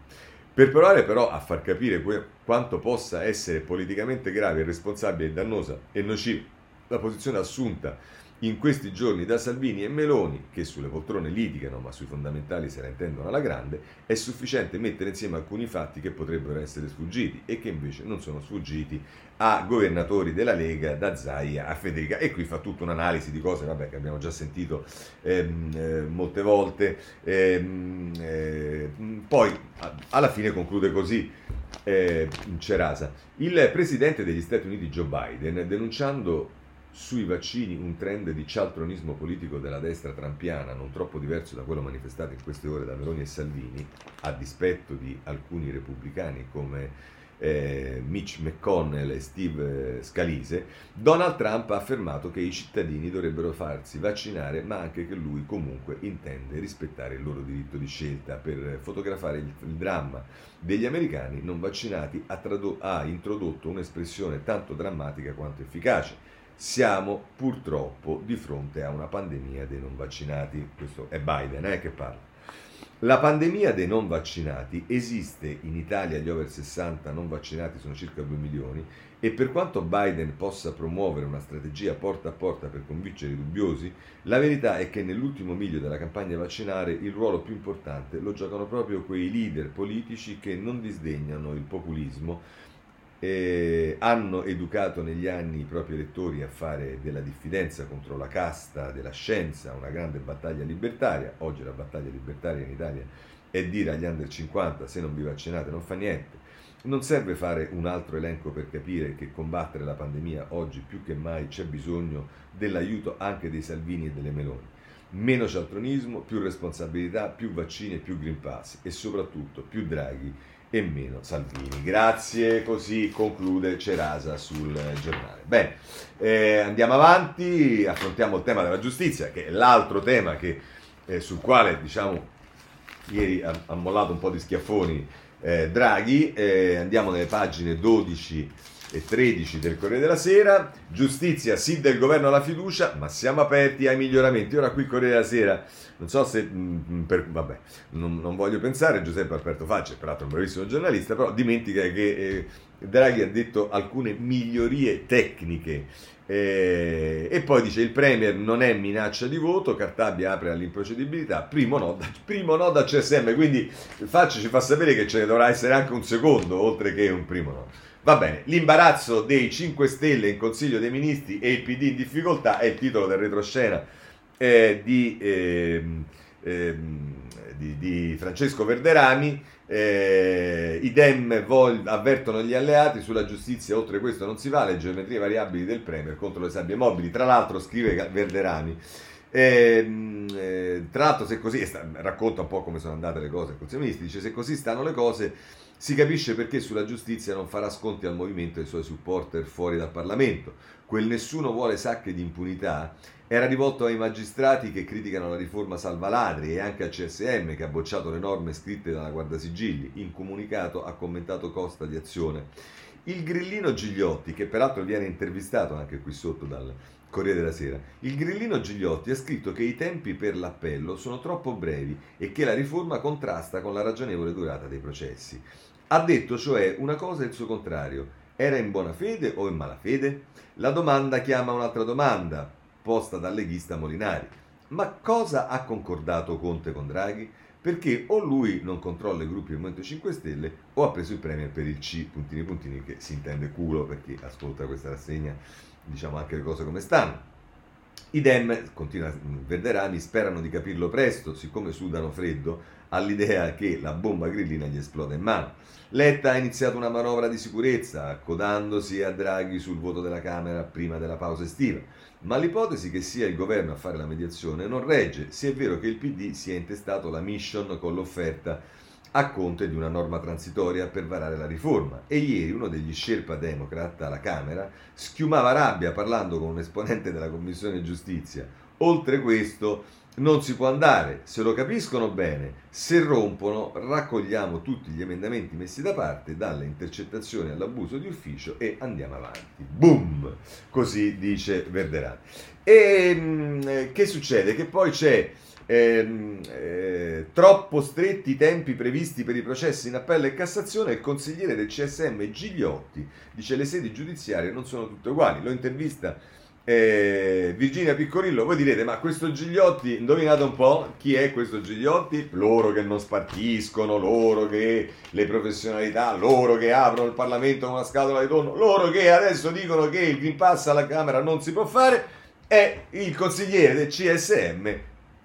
Per provare però a far capire que- quanto possa essere politicamente grave, irresponsabile, dannosa e nociva la posizione assunta in questi giorni da Salvini e Meloni, che sulle poltrone litigano ma sui fondamentali se la intendono alla grande, è sufficiente mettere insieme alcuni fatti che potrebbero essere sfuggiti e che invece non sono sfuggiti a governatori della Lega, da Zaia a Federica. E qui fa tutta un'analisi di cose, vabbè, che abbiamo già sentito ehm, eh, molte volte. Ehm, eh, poi a, alla fine conclude così eh, Cerasa. Il presidente degli Stati Uniti Joe Biden, denunciando sui vaccini un trend di cialtronismo politico della destra trampiana non troppo diverso da quello manifestato in queste ore da Meloni e Salvini, a dispetto di alcuni repubblicani come eh, Mitch McConnell e Steve Scalise, Donald Trump ha affermato che i cittadini dovrebbero farsi vaccinare, ma anche che lui comunque intende rispettare il loro diritto di scelta. Per fotografare il, il dramma degli americani non vaccinati ha, trado- ha introdotto un'espressione tanto drammatica quanto efficace: siamo purtroppo di fronte a una pandemia dei non vaccinati. Questo è Biden eh, che parla. La pandemia dei non vaccinati esiste in Italia, gli over sessanta non vaccinati sono circa due milioni, e per quanto Biden possa promuovere una strategia porta a porta per convincere i dubbiosi, la verità è che nell'ultimo miglio della campagna vaccinale il ruolo più importante lo giocano proprio quei leader politici che non disdegnano il populismo, Eh, hanno educato negli anni i propri elettori a fare della diffidenza contro la casta della scienza una grande battaglia libertaria. Oggi la battaglia libertaria in Italia è dire agli under cinquanta: se non vi vaccinate non fa niente. Non serve fare un altro elenco per capire che combattere la pandemia oggi più che mai c'è bisogno dell'aiuto anche dei Salvini e delle Meloni. Meno cialtronismo, più responsabilità, più vaccini e più Green Pass, e soprattutto più Draghi e meno Salvini. Grazie, così conclude Cerasa sul giornale. Bene, eh, andiamo avanti, affrontiamo il tema della giustizia, che è l'altro tema che, eh, sul quale, diciamo, ieri ha, ha mollato un po' di schiaffoni eh, Draghi. Eh, andiamo nelle pagine dodici e tredici del Corriere della Sera. Giustizia, sì del governo alla fiducia, ma siamo aperti ai miglioramenti. Ora qui Corriere della Sera, non so se, mh, per, vabbè, non, non voglio pensare, Giuseppe Alberto Facci, peraltro un bravissimo giornalista, però dimentica che eh, Draghi ha detto alcune migliorie tecniche. Eh, e poi dice il Premier non è minaccia di voto, Cartabia apre all'improcedibilità, primo no, da, primo no da C S M, quindi Facci ci fa sapere che ce ne dovrà essere anche un secondo oltre che un primo no. Va bene, l'imbarazzo dei cinque Stelle in Consiglio dei Ministri e il P D in difficoltà è il titolo del retroscena eh, di, eh, eh, di, di Francesco Verderami. Eh, idem vol- avvertono gli alleati sulla giustizia, oltre questo non si va, le geometrie variabili del Premier contro le sabbie mobili, tra l'altro scrive Verderami eh, eh, tra l'altro se così sta, racconta un po' come sono andate le cose, dice se così stanno le cose si capisce perché sulla giustizia non farà sconti al movimento e ai suoi supporter fuori dal Parlamento. Quel nessuno vuole sacche di impunità era rivolto ai magistrati che criticano la riforma salva ladri e anche al C S M che ha bocciato le norme scritte dalla Guardasigilli. In comunicato ha commentato Costa di Azione. Il grillino Gigliotti, che peraltro viene intervistato anche qui sotto dal Corriere della Sera, il grillino Gigliotti ha scritto che i tempi per l'appello sono troppo brevi e che la riforma contrasta con la ragionevole durata dei processi. Ha detto cioè una cosa e il suo contrario. Era in buona fede o in malafede? La domanda chiama un'altra domanda, posta dal leghista Molinari. Ma cosa ha concordato Conte con Draghi? Perché o lui non controlla i gruppi del Movimento cinque Stelle o ha preso il Premier per il C, puntini puntini, che si intende culo per chi ascolta questa rassegna, diciamo anche le cose come stanno. Idem, continua Verderami, sperano di capirlo presto, siccome sudano freddo, all'idea che la bomba grillina gli esplode in mano. Letta ha iniziato una manovra di sicurezza, accodandosi a Draghi sul voto della Camera prima della pausa estiva. Ma l'ipotesi che sia il governo a fare la mediazione non regge, se è vero che il P D si è intestato la mission con l'offerta a Conte di una norma transitoria per varare la riforma. E ieri uno degli sherpa democrat alla Camera schiumava rabbia parlando con un esponente della Commissione Giustizia. Oltre questo non si può andare, se lo capiscono bene, se rompono raccogliamo tutti gli emendamenti messi da parte, dalle intercettazioni all'abuso di ufficio e andiamo avanti. Boom! Così dice Verderani. E che succede? Che poi c'è ehm, eh, troppo stretti i tempi previsti per i processi in appello e Cassazione. Il consigliere del C S M Gigliotti dice le sedi giudiziarie non sono tutte uguali, lo intervista Eh, Virginia Piccorillo. Voi direte ma questo Gigliotti, indovinate un po' chi è questo Gigliotti? Loro che non spartiscono, loro che le professionalità, loro che aprono il Parlamento con una scatola di tonno, loro che adesso dicono che il Green Pass alla Camera non si può fare, è il consigliere del C S M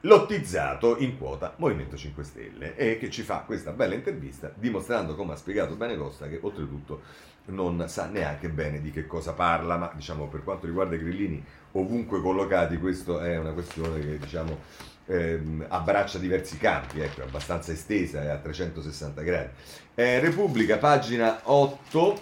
lottizzato in quota Movimento cinque Stelle e che ci fa questa bella intervista dimostrando, come ha spiegato bene Costa, che oltretutto non sa neanche bene di che cosa parla, ma diciamo per quanto riguarda i grillini ovunque collocati questa è una questione che diciamo ehm, abbraccia diversi campi, ecco, è abbastanza estesa, è a trecentosessanta gradi. Eh, Repubblica, pagina otto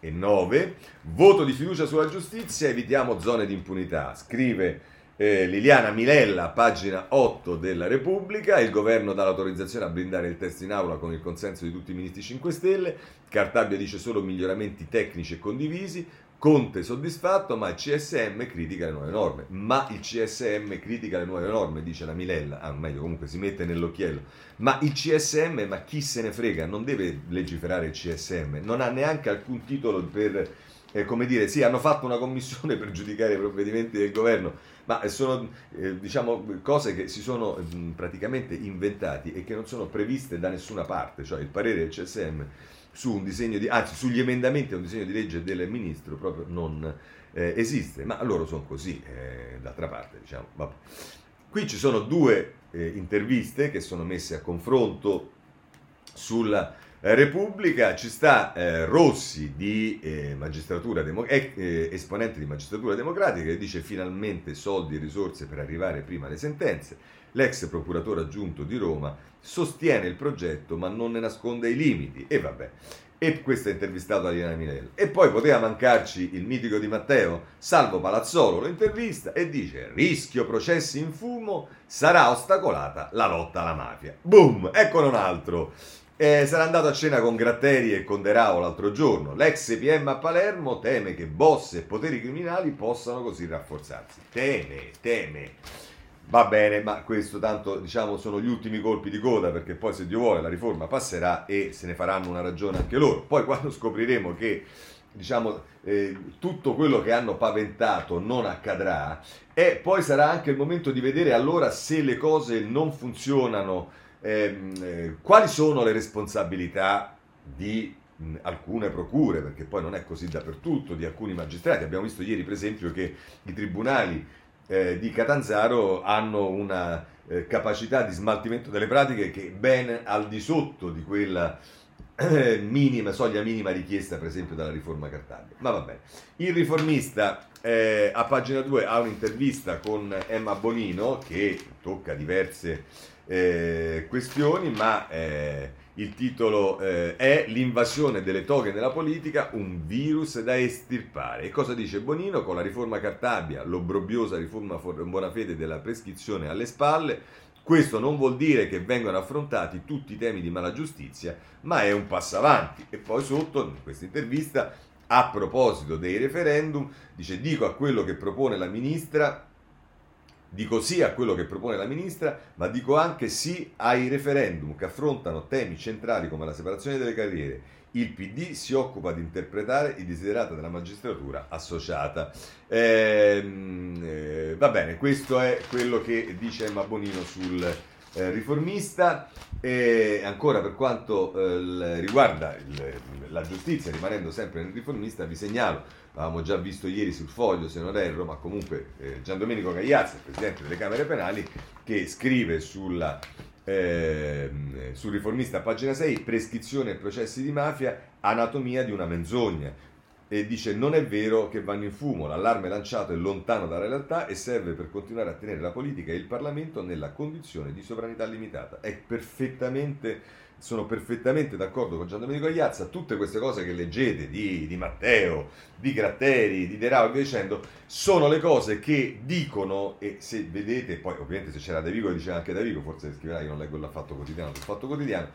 e nove, voto di fiducia sulla giustizia, evitiamo zone di impunità, scrive Eh, Liliana Milella, pagina otto della Repubblica. Il governo dà l'autorizzazione a blindare il testo in aula con il consenso di tutti i ministri cinque Stelle. Cartabia dice solo miglioramenti tecnici e condivisi. Conte soddisfatto, ma il C S M critica le nuove norme. Ma il C S M critica le nuove norme, dice la Milella. Ah, meglio, comunque si mette nell'occhiello. Ma il C S M, ma chi se ne frega, non deve legiferare il C S M, non ha neanche alcun titolo per... Eh, come dire, sì, hanno fatto una commissione per giudicare i provvedimenti del governo, ma sono eh, diciamo cose che si sono mh, praticamente inventati e che non sono previste da nessuna parte, cioè il parere del C S M su un disegno di anzi sugli emendamenti a un disegno di legge del ministro proprio non eh, esiste, ma loro sono così, eh, d'altra parte, diciamo. Vabbè. Qui ci sono due eh, interviste che sono messe a confronto sulla Repubblica. Ci sta eh, Rossi, di, eh, magistratura demo- eh, eh, esponente di Magistratura Democratica, che dice finalmente soldi e risorse per arrivare prima alle sentenze. L'ex procuratore aggiunto di Roma sostiene il progetto ma non ne nasconde i limiti. E vabbè, e questo è intervistato da Adriana Milella. E poi poteva mancarci il mitico Di Matteo, Salvo Palazzolo lo intervista e dice rischio processi in fumo, sarà ostacolata la lotta alla mafia. Boom, eccolo un altro. Eh, sarà andato a cena con Gratteri e con De Rao l'altro giorno. L'ex P M a Palermo teme che boss e poteri criminali possano così rafforzarsi. Teme, teme. Va bene, ma questo tanto, diciamo, sono gli ultimi colpi di coda, perché poi, se Dio vuole, la riforma passerà e se ne faranno una ragione anche loro. Poi, quando scopriremo che, diciamo, eh, tutto quello che hanno paventato non accadrà, e poi sarà anche il momento di vedere allora se le cose non funzionano, ehm, eh, quali sono le responsabilità di mh, alcune procure, perché poi non è così dappertutto, di alcuni magistrati. Abbiamo visto ieri, per esempio, che i tribunali Eh, di Catanzaro hanno una eh, capacità di smaltimento delle pratiche che ben al di sotto di quella eh, minima, soglia minima richiesta, per esempio, dalla riforma Cartabia. Ma va bene. Il Riformista eh, a pagina due ha un'intervista con Emma Bonino che tocca diverse eh, questioni, ma eh, il titolo eh, è l'invasione delle toghe nella politica, un virus da estirpare. E cosa dice Bonino? Con la riforma Cartabia, l'obbrobbiosa riforma Bonafede della prescrizione alle spalle, questo non vuol dire che vengano affrontati tutti i temi di mala giustizia, ma è un passo avanti. E poi sotto, in questa intervista, a proposito dei referendum, dice: dico a quello che propone la ministra Dico sì a quello che propone la ministra, ma dico anche sì ai referendum che affrontano temi centrali come la separazione delle carriere. Il P D si occupa di interpretare i desiderata della magistratura associata. Ehm, eh, va bene, questo è quello che dice Emma Bonino sul eh, Riformista. E ancora, per quanto eh, riguarda il, la giustizia, rimanendo sempre nel Riformista, vi segnalo. L'avevamo già visto ieri sul Foglio, se non erro, ma comunque eh, Giandomenico Gagliazzi, presidente delle Camere Penali, che scrive sulla, eh, sul Riformista, pagina sei, prescrizione e processi di mafia, anatomia di una menzogna. E dice: non è vero che vanno in fumo, l'allarme lanciato è lontano dalla realtà e serve per continuare a tenere la politica e il Parlamento nella condizione di sovranità limitata. È perfettamente... Sono perfettamente d'accordo con Giandomenico Gagliazza. Tutte queste cose che leggete di, di Matteo, di Gratteri, di De Rao e via dicendo, sono le cose che dicono, e se vedete, poi ovviamente se c'era De Vigo diceva anche De Vigo, forse scriverà che non leggo il Fatto Quotidiano, il Fatto Quotidiano,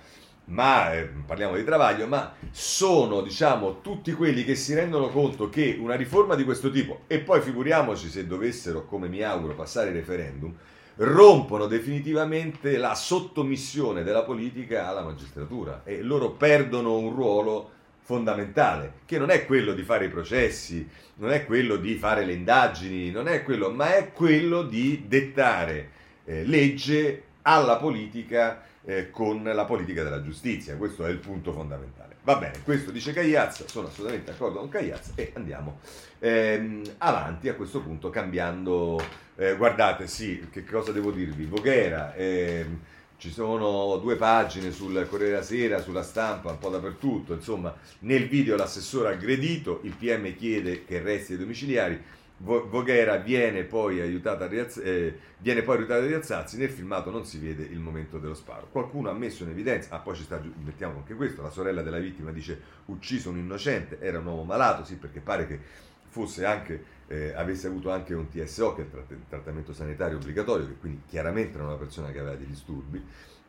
ma eh, parliamo di Travaglio, ma sono, diciamo, tutti quelli che si rendono conto che una riforma di questo tipo, e poi figuriamoci se dovessero, come mi auguro, passare il referendum, rompono definitivamente la sottomissione della politica alla magistratura e loro perdono un ruolo fondamentale, che non è quello di fare i processi, non è quello di fare le indagini, non è quello, ma è quello di dettare eh, legge alla politica eh, con la politica della giustizia. Questo è il punto fondamentale. Va bene, questo dice Cagliazza, sono assolutamente d'accordo con Cagliazza e andiamo ehm, avanti a questo punto cambiando. Eh, guardate, sì, che cosa devo dirvi? Voghera, ehm, ci sono due pagine sul Corriere della Sera, sulla Stampa, un po' dappertutto. Insomma, nel video l'assessore aggredito, il P M chiede che resti ai domiciliari, Voghera viene poi aiutata a rialz- eh, viene poi aiutata a rialzarsi, nel filmato non si vede il momento dello sparo. Qualcuno ha messo in evidenza, ah poi ci sta, mettiamo anche questo, la sorella della vittima dice: ucciso un innocente, era un uomo malato, sì, perché pare che fosse anche... Eh, avesse avuto anche un T S O, che è il trattamento sanitario obbligatorio, che quindi chiaramente era una persona che aveva dei disturbi.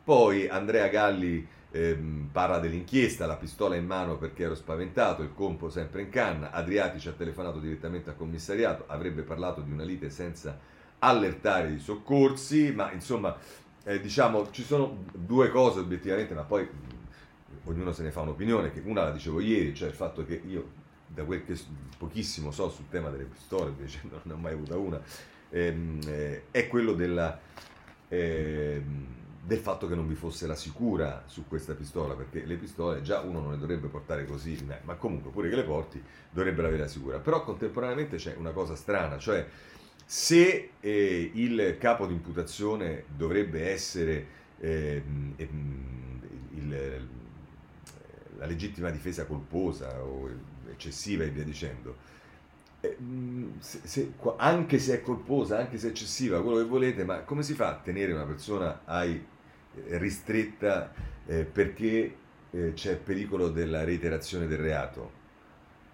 Poi Andrea Galli ehm, parla dell'inchiesta, la pistola in mano perché ero spaventato, il compo sempre in canna, Adriatici ha telefonato direttamente al commissariato, avrebbe parlato di una lite senza allertare i soccorsi, ma insomma eh, diciamo ci sono due cose obiettivamente, ma poi mh, ognuno se ne fa un'opinione, che una la dicevo ieri, cioè il fatto che io da quel che pochissimo so sul tema delle pistole, non ne ho mai avuta una, ehm, eh, è quello della, ehm, del fatto che non vi fosse la sicura su questa pistola, perché le pistole già uno non le dovrebbe portare così, ma comunque pure che le porti dovrebbero avere la sicura. Però contemporaneamente c'è una cosa strana, cioè se eh, il capo di imputazione dovrebbe essere eh, ehm, il, la legittima difesa colposa o il eccessiva e via dicendo, eh, se, se, anche se è colposa, anche se è eccessiva, quello che volete, ma come si fa a tenere una persona ai, eh, ristretta eh, perché eh, c'è il pericolo della reiterazione del reato?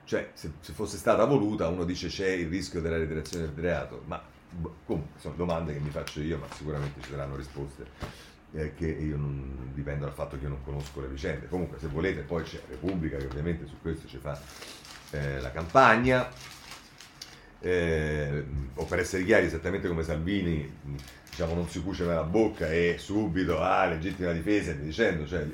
Cioè, se, se fosse stata voluta, uno dice c'è il rischio della reiterazione del reato, ma boh, comunque sono domande che mi faccio io, ma sicuramente ci saranno risposte eh, che io non dipendo dal fatto che io non conosco le vicende. Comunque, se volete, poi c'è Repubblica che ovviamente su questo ci fa eh, la campagna. Eh, o per essere chiari, esattamente come Salvini, diciamo, non si cuce nella bocca e subito ah, legittima difesa e dicendo, cioè,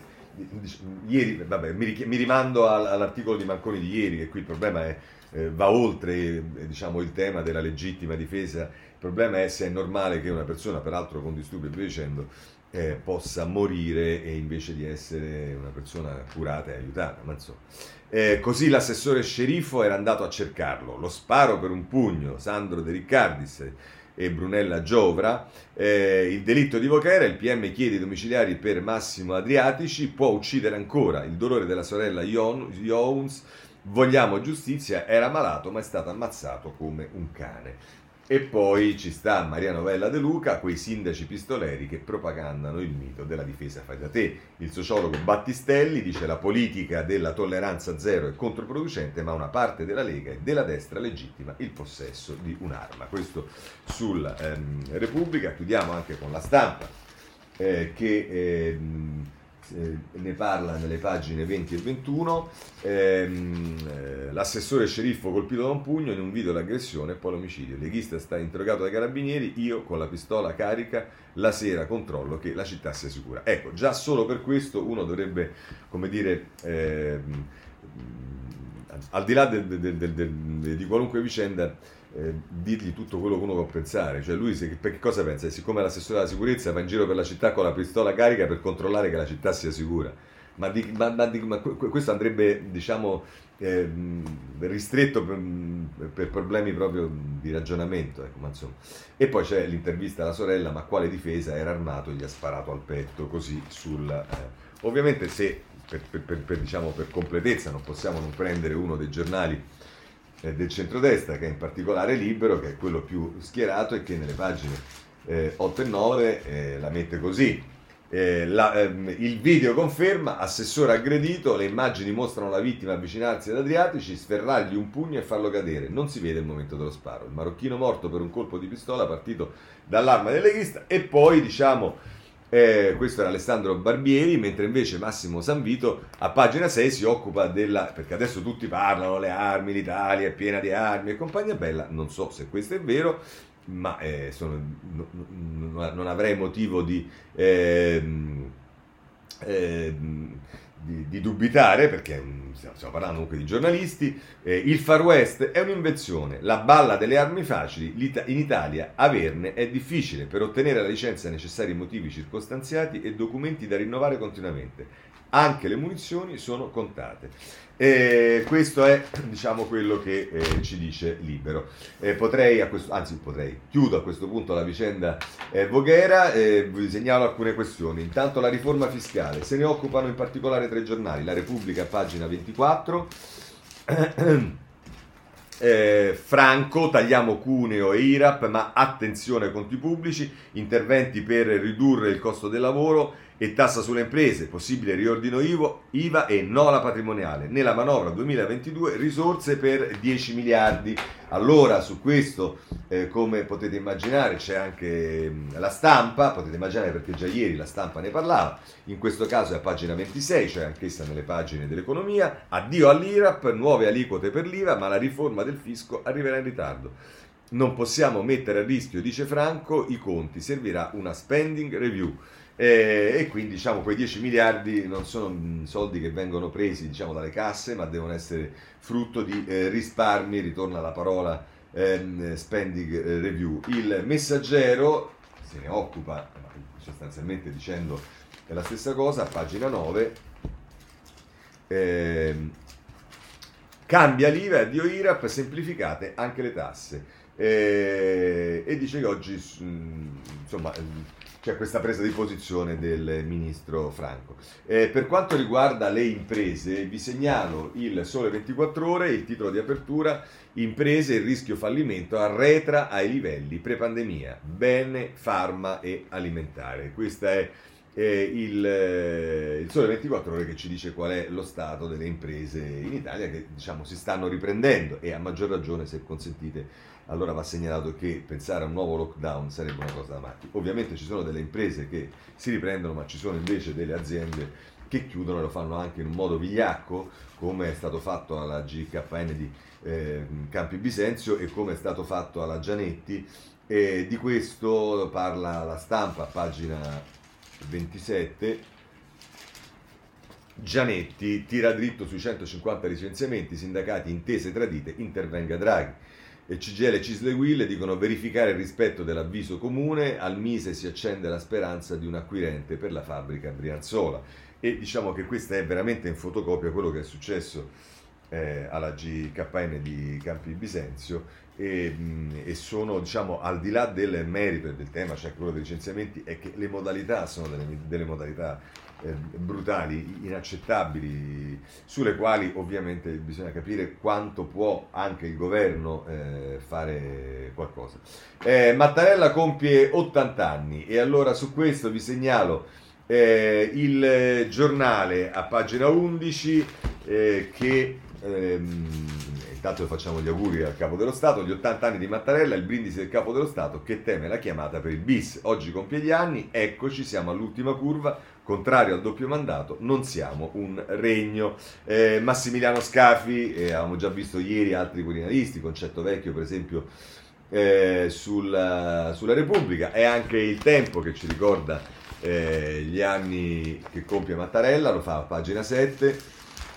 ieri, vabbè, mi, mi rimando all'articolo di Manconi di ieri, che qui il problema è, eh, va oltre, diciamo, il tema della legittima difesa. Il problema è se è normale che una persona, peraltro con disturbi e via dicendo, eh, possa morire e invece di essere una persona curata e aiutata, ma insomma. Eh, così l'assessore sceriffo era andato a cercarlo. Lo sparo per un pugno, Sandro De Riccardis e Brunella Giovra. Eh, il delitto di Vochera, il P M chiede i domiciliari per Massimo Adriatici, può uccidere ancora, il dolore della sorella Jones, vogliamo giustizia, era malato ma è stato ammazzato come un cane. E poi ci sta Maria Novella De Luca, quei sindaci pistoleri che propagandano il mito della difesa fai da te. Il sociologo Battistelli dice: la politica della tolleranza zero è controproducente, ma una parte della Lega e della destra legittima il possesso di un'arma. Questo sulla ehm, Repubblica. Chiudiamo anche con La Stampa, eh, che ehm, Eh, ne parla nelle pagine venti e ventuno. ehm, eh, l'assessore sceriffo colpito da un pugno, in un video l'aggressione e poi l'omicidio, il leghista sta interrogato dai carabinieri, io con la pistola carica la sera controllo che la città sia sicura. Ecco, già solo per questo uno dovrebbe, come dire, ehm, al di là del, del, del, del, di qualunque vicenda, Eh, dirgli tutto quello che uno può pensare. Cioè lui, se, per che cosa pensa? E siccome è l'assessore della sicurezza, va in giro per la città con la pistola carica per controllare che la città sia sicura, ma, di, ma, ma, di, ma questo andrebbe, diciamo, eh, ristretto per, per problemi proprio di ragionamento, ecco, ma insomma. E poi c'è l'intervista alla sorella: ma quale difesa, era armato e gli ha sparato al petto, così sulla eh. Ovviamente, se per, per, per, per, diciamo, per completezza non possiamo non prendere uno dei giornali del centrodestra, che è in particolare Libero, che è quello più schierato e che nelle pagine eh, otto e nove eh, la mette così. Eh, la, ehm, il video conferma, assessore aggredito, le immagini mostrano la vittima avvicinarsi ad Adriatici, sferrargli un pugno e farlo cadere, non si vede il momento dello sparo, il marocchino morto per un colpo di pistola partito dall'arma del leghista. E poi, diciamo, Eh, questo era Alessandro Barbieri, mentre invece Massimo Sanvito a pagina sei si occupa della, perché adesso tutti parlano le armi, l'Italia è piena di armi e compagnia bella, non so se questo è vero, ma eh, sono, no, no, non avrei motivo di, eh, eh, di, di dubitare, perché stiamo parlando comunque di giornalisti. eh, il Far West è un'invenzione, la balla delle armi facili, l'Ita- in Italia averne è difficile, per ottenere la licenza è necessari motivi circostanziati e documenti da rinnovare continuamente, anche le munizioni sono contate. Eh, questo è, diciamo, quello che eh, ci dice Libero. Eh, potrei, a questo, anzi potrei, chiudo a questo punto la vicenda eh, Voghera, eh, vi segnalo alcune questioni. Intanto la riforma fiscale, se ne occupano in particolare tre giornali, La Repubblica, pagina ventiquattro, eh, Franco, tagliamo cuneo e I R A P, ma attenzione ai conti pubblici, interventi per ridurre il costo del lavoro e tassa sulle imprese, possibile riordino I V A e no alla patrimoniale. Nella manovra duemilaventidue risorse per dieci miliardi. Allora su questo, eh, come potete immaginare, c'è anche mh, La Stampa, potete immaginare perché già ieri La Stampa ne parlava, in questo caso è a pagina ventisei, cioè anch'essa nelle pagine dell'economia, addio all'I R A P, nuove aliquote per l'I V A, ma la riforma del fisco arriverà in ritardo. Non possiamo mettere a rischio, dice Franco, i conti, servirà una spending review. Eh, e quindi, diciamo, quei dieci miliardi non sono soldi che vengono presi, diciamo, dalle casse, ma devono essere frutto di eh, risparmi, ritorna la parola ehm, spending review. Il Messaggero se ne occupa sostanzialmente dicendo è la stessa cosa, pagina nove, ehm, cambia l'I V A, addio I R A P, semplificate anche le tasse, eh, e dice che oggi, insomma, c'è questa presa di posizione del ministro Franco. Eh, per quanto riguarda le imprese, vi segnalo il Sole ventiquattro Ore, il titolo di apertura, imprese, il rischio fallimento arretra ai livelli pre-pandemia, bene, farma e alimentare. Questa è eh, il, eh, il Sole ventiquattro Ore che ci dice qual è lo stato delle imprese in Italia, che diciamo si stanno riprendendo, e a maggior ragione, se consentite, allora va segnalato che pensare a un nuovo lockdown sarebbe una cosa da matti. Ovviamente ci sono delle imprese che si riprendono, ma ci sono invece delle aziende che chiudono, e lo fanno anche in un modo vigliacco, come è stato fatto alla G K N di eh, Campi Bisenzio e come è stato fatto alla Gianetti. E di questo parla La Stampa, pagina ventisette. Gianetti tira dritto sui centocinquanta licenziamenti, sindacati intese tradite, intervenga Draghi. E C G I L e C I S L e U I L dicono verificare il rispetto dell'avviso comune, al Mise si accende la speranza di un acquirente per la fabbrica Brianzola. E diciamo che questa è veramente in fotocopia quello che è successo eh, alla G K N di Campi Bisenzio, e, mh, e sono, diciamo, al di là del merito e del tema, cioè quello dei licenziamenti, è che le modalità sono delle, delle modalità eh, brutali, inaccettabili, sulle quali ovviamente bisogna capire quanto può anche il governo eh, fare qualcosa. Eh, Mattarella compie ottanta anni, e allora su questo vi segnalo Eh, il Giornale a pagina undici eh, che ehm, intanto facciamo gli auguri al Capo dello Stato, gli ottanta anni di Mattarella, il brindisi del Capo dello Stato che teme la chiamata per il bis, oggi compie gli anni, eccoci, siamo all'ultima curva, contrario al doppio mandato, non siamo un regno. Eh, Massimiliano Scafi, eh, avevamo già visto ieri altri quirinalisti, Concetto Vecchio per esempio eh, sulla, sulla Repubblica, è anche Il Tempo che ci ricorda Eh, gli anni che compie Mattarella, lo fa a pagina sette.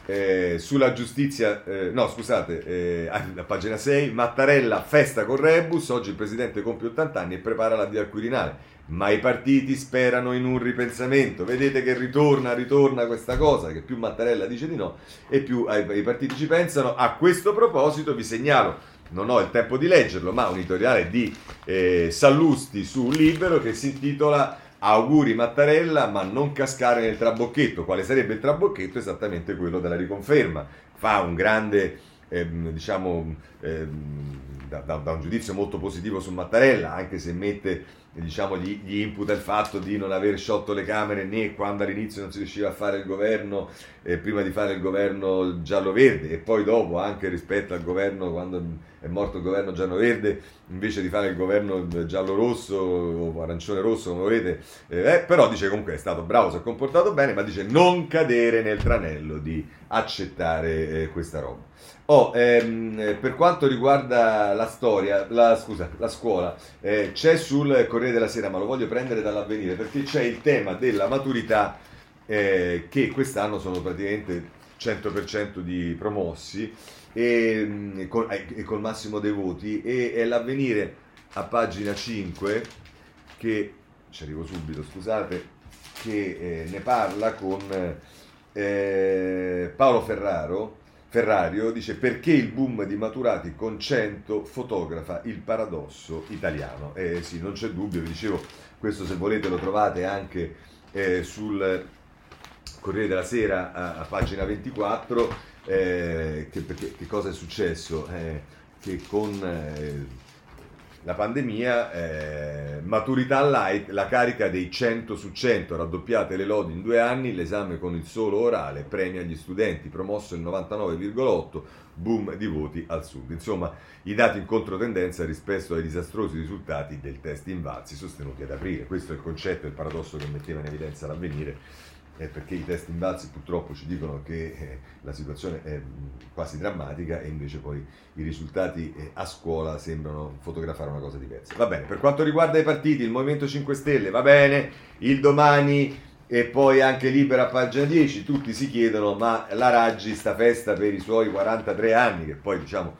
Eh, sulla giustizia, eh, no scusate, eh, a pagina sei, Mattarella festa con Rebus, oggi il presidente compie ottanta anni e prepara l'addio al Quirinale, ma i partiti sperano in un ripensamento. Vedete che ritorna, ritorna questa cosa, che più Mattarella dice di no e più ai, i partiti ci pensano. A questo proposito vi segnalo, non ho il tempo di leggerlo, ma un editoriale di eh, Sallusti su Libero che si intitola auguri Mattarella, ma non cascare nel trabocchetto. Quale sarebbe il trabocchetto? Esattamente quello della riconferma. Fa un grande, ehm, diciamo, ehm, da, da, da un giudizio molto positivo su Mattarella, anche se mette, diciamo, gli, gli imputa il fatto di non aver sciolto le Camere né quando all'inizio non si riusciva a fare il governo, eh, prima di fare il governo giallo-verde, e poi dopo anche rispetto al governo, quando è morto il governo giallo-verde, invece di fare il governo giallo-rosso o arancione-rosso, come volete, eh, però dice comunque è stato bravo, si è comportato bene, ma dice non cadere nel tranello di accettare eh, questa roba. Oh, ehm, per quanto riguarda la storia, la, scusa, la scuola, eh, c'è sul Corriere della Sera, ma lo voglio prendere dall'Avvenire, perché c'è il tema della maturità, eh, che quest'anno sono praticamente cento per cento di promossi, e con, e col massimo dei voti, e è l'Avvenire a pagina cinque che ci arrivo subito, scusate, che eh, ne parla con eh, Paolo Ferraro Ferrario, dice perché il boom di maturati con cento fotografa il paradosso italiano. Eh sì, non c'è dubbio, vi dicevo, questo se volete lo trovate anche eh, sul Corriere della Sera a, a pagina ventiquattro. Eh, che, perché, che cosa è successo? Eh, che con eh, la pandemia eh, maturità light, la carica dei cento su cento, raddoppiate le lodi in due anni, l'esame con il solo orale premia gli studenti, promosso il novantanove virgola otto, boom di voti al sud. Insomma, i dati in controtendenza rispetto ai disastrosi risultati del test Invalsi sostenuti ad aprile. Questo è il concetto, il paradosso che metteva in evidenza l'Avvenire. Eh, perché i test Invalsi purtroppo ci dicono che eh, la situazione è quasi drammatica, e invece poi i risultati eh, a scuola sembrano fotografare una cosa diversa. Va bene, per quanto riguarda i partiti, il Movimento cinque Stelle, va bene, Il Domani e poi anche Libera a pagina dieci, tutti si chiedono ma la Raggi sta festa per i suoi quarantatré anni, che poi diciamo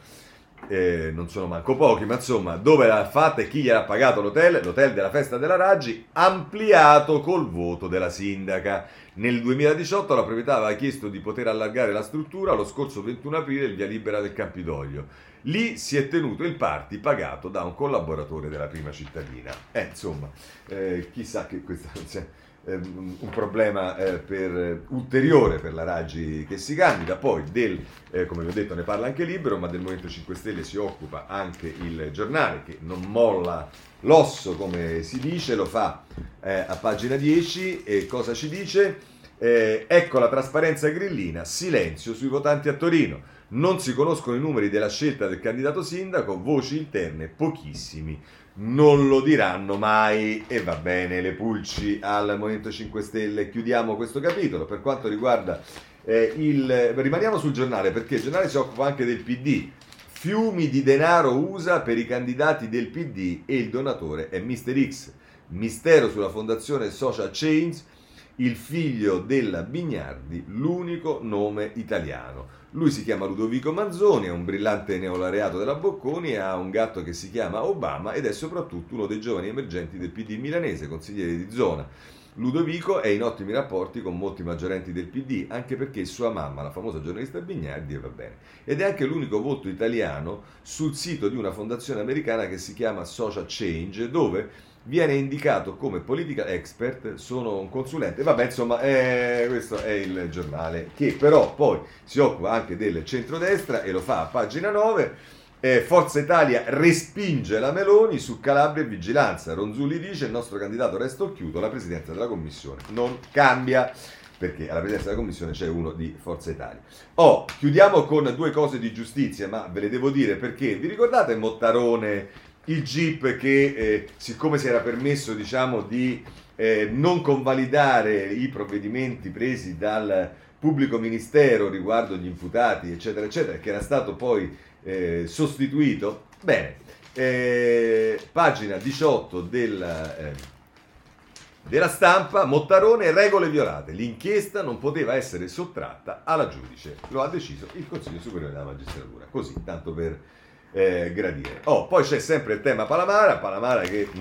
eh, non sono manco pochi, ma insomma dove l'ha fatta e chi gliel'ha pagato l'hotel, l'hotel della festa della Raggi ampliato col voto della sindaca. Nel duemiladiciotto la proprietà aveva chiesto di poter allargare la struttura, lo scorso ventuno aprile il via libera del Campidoglio. Lì si è tenuto il party pagato da un collaboratore della prima cittadina. Eh, insomma, eh, chissà che questa, cioè, ehm, un problema eh, per, ulteriore per la Raggi che si candida. Poi del, eh, come vi ho detto, ne parla anche Libero, ma del Movimento cinque Stelle si occupa anche il Giornale, che non molla l'osso, come si dice, lo fa eh, a pagina dieci. E cosa ci dice? Eh, ecco la trasparenza grillina, silenzio sui votanti a Torino. Non si conoscono i numeri della scelta del candidato sindaco, voci interne pochissimi, non lo diranno mai. E va bene, le pulci al Movimento cinque Stelle. Chiudiamo questo capitolo. Per quanto riguarda eh, il... rimaniamo sul Giornale, perché il Giornale si occupa anche del P D. Fiumi di denaro U S A per i candidati del P D e il donatore è mister X. Mistero sulla fondazione Social Chains, il figlio della Bignardi, l'unico nome italiano. Lui si chiama Ludovico Manzoni, è un brillante neolaureato della Bocconi, ha un gatto che si chiama Obama ed è soprattutto uno dei giovani emergenti del P D milanese, consigliere di zona. Ludovico è in ottimi rapporti con molti maggiorenti del P D, anche perché sua mamma, la famosa giornalista Bignardi, va bene. Ed è anche l'unico volto italiano sul sito di una fondazione americana che si chiama Social Change, dove viene indicato come political expert, sono un consulente. Vabbè, insomma, eh, questo è il Giornale, che però poi si occupa anche del centrodestra e lo fa a pagina nove. Eh, Forza Italia respinge la Meloni su Calabria e vigilanza. Ronzulli dice: il nostro candidato resta occhiuto, la presidenza della commissione non cambia, perché alla presidenza della commissione c'è uno di Forza Italia. Oh, chiudiamo con due cose di giustizia, ma ve le devo dire perché vi ricordate Mottarone, il G I P, che eh, siccome si era permesso, diciamo, di eh, non convalidare i provvedimenti presi dal pubblico ministero riguardo gli imputati, eccetera, eccetera, che era stato poi eh, sostituito? Bene, eh, pagina diciotto della, eh, della Stampa, Mottarone, regole violate, l'inchiesta non poteva essere sottratta alla giudice, lo ha deciso il Consiglio Superiore della Magistratura, così, tanto per... Eh, gradire. Oh, poi c'è sempre il tema Palamara, Palamara che mh,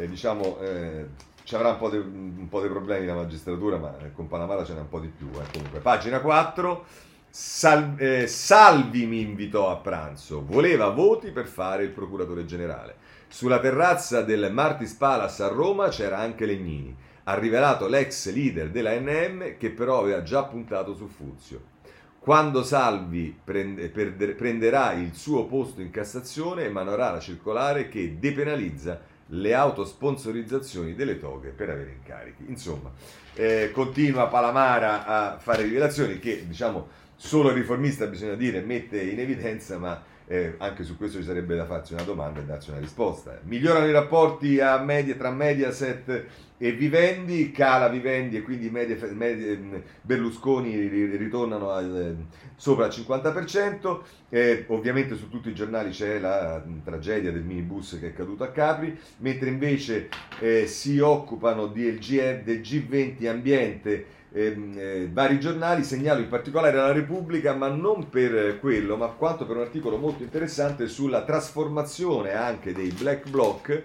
eh, diciamo eh, ci avrà un po' di un po' di problemi la magistratura, ma con Palamara ce n'è un po' di più. Eh. Comunque, pagina quattro, Sal, eh, Salvi mi invitò a pranzo, voleva voti per fare il procuratore generale. Sulla terrazza del Martis Palace a Roma c'era anche Legnini, ha rivelato l'ex leader della N M, che però aveva già puntato su Fuzio. Quando Salvi prende, perde, prenderà il suo posto in Cassazione, emanerà la circolare che depenalizza le autosponsorizzazioni delle toghe per avere incarichi. Insomma, eh, continua Palamara a fare rivelazioni che, diciamo, solo il Riformista, bisogna dire, mette in evidenza, ma eh, anche su questo ci sarebbe da farci una domanda e darci una risposta. Migliorano i rapporti a media, tra Mediaset e Vivendi, cala Vivendi e quindi media, media, Berlusconi ritornano al, sopra il cinquanta per cento. Eh, ovviamente su tutti i giornali c'è la mh, tragedia del minibus che è caduto a Capri, mentre invece eh, si occupano del, G, del G venti ambiente ehm, eh, vari giornali. Segnalo in particolare la Repubblica, ma non per quello, ma quanto per un articolo molto interessante sulla trasformazione anche dei black bloc,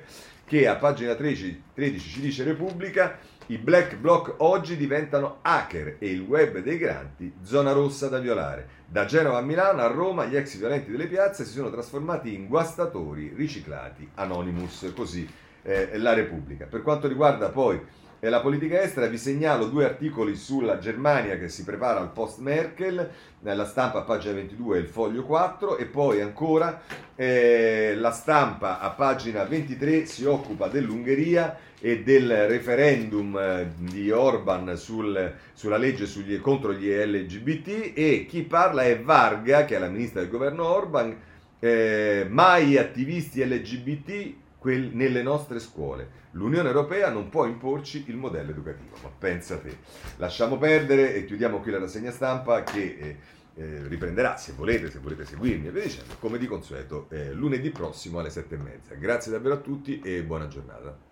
che a pagina tredici, tredici ci dice Repubblica: i black bloc oggi diventano hacker e il web dei grandi zona rossa da violare. Da Genova a Milano a Roma gli ex violenti delle piazze si sono trasformati in guastatori riciclati anonymous, così eh, la Repubblica. Per quanto riguarda poi eh, la politica estera, vi segnalo due articoli sulla Germania che si prepara al post Merkel, nella Stampa a pagina ventidue e il Foglio quattro. E poi ancora eh, la Stampa a pagina ventitré si occupa dell'Ungheria e del referendum di Orban sul, sulla legge sugli, contro gli L G B T, e chi parla è Varga, che è la ministra del governo Orban. Eh, mai attivisti L G B T quel, nelle nostre scuole, l'Unione Europea non può imporci il modello educativo. Ma pensa te. Lasciamo perdere e chiudiamo qui la rassegna stampa, che eh, eh, riprenderà, se volete, se volete seguirmi e via dicendo, come di consueto eh, lunedì prossimo alle sette e mezza. Grazie davvero a tutti e buona giornata.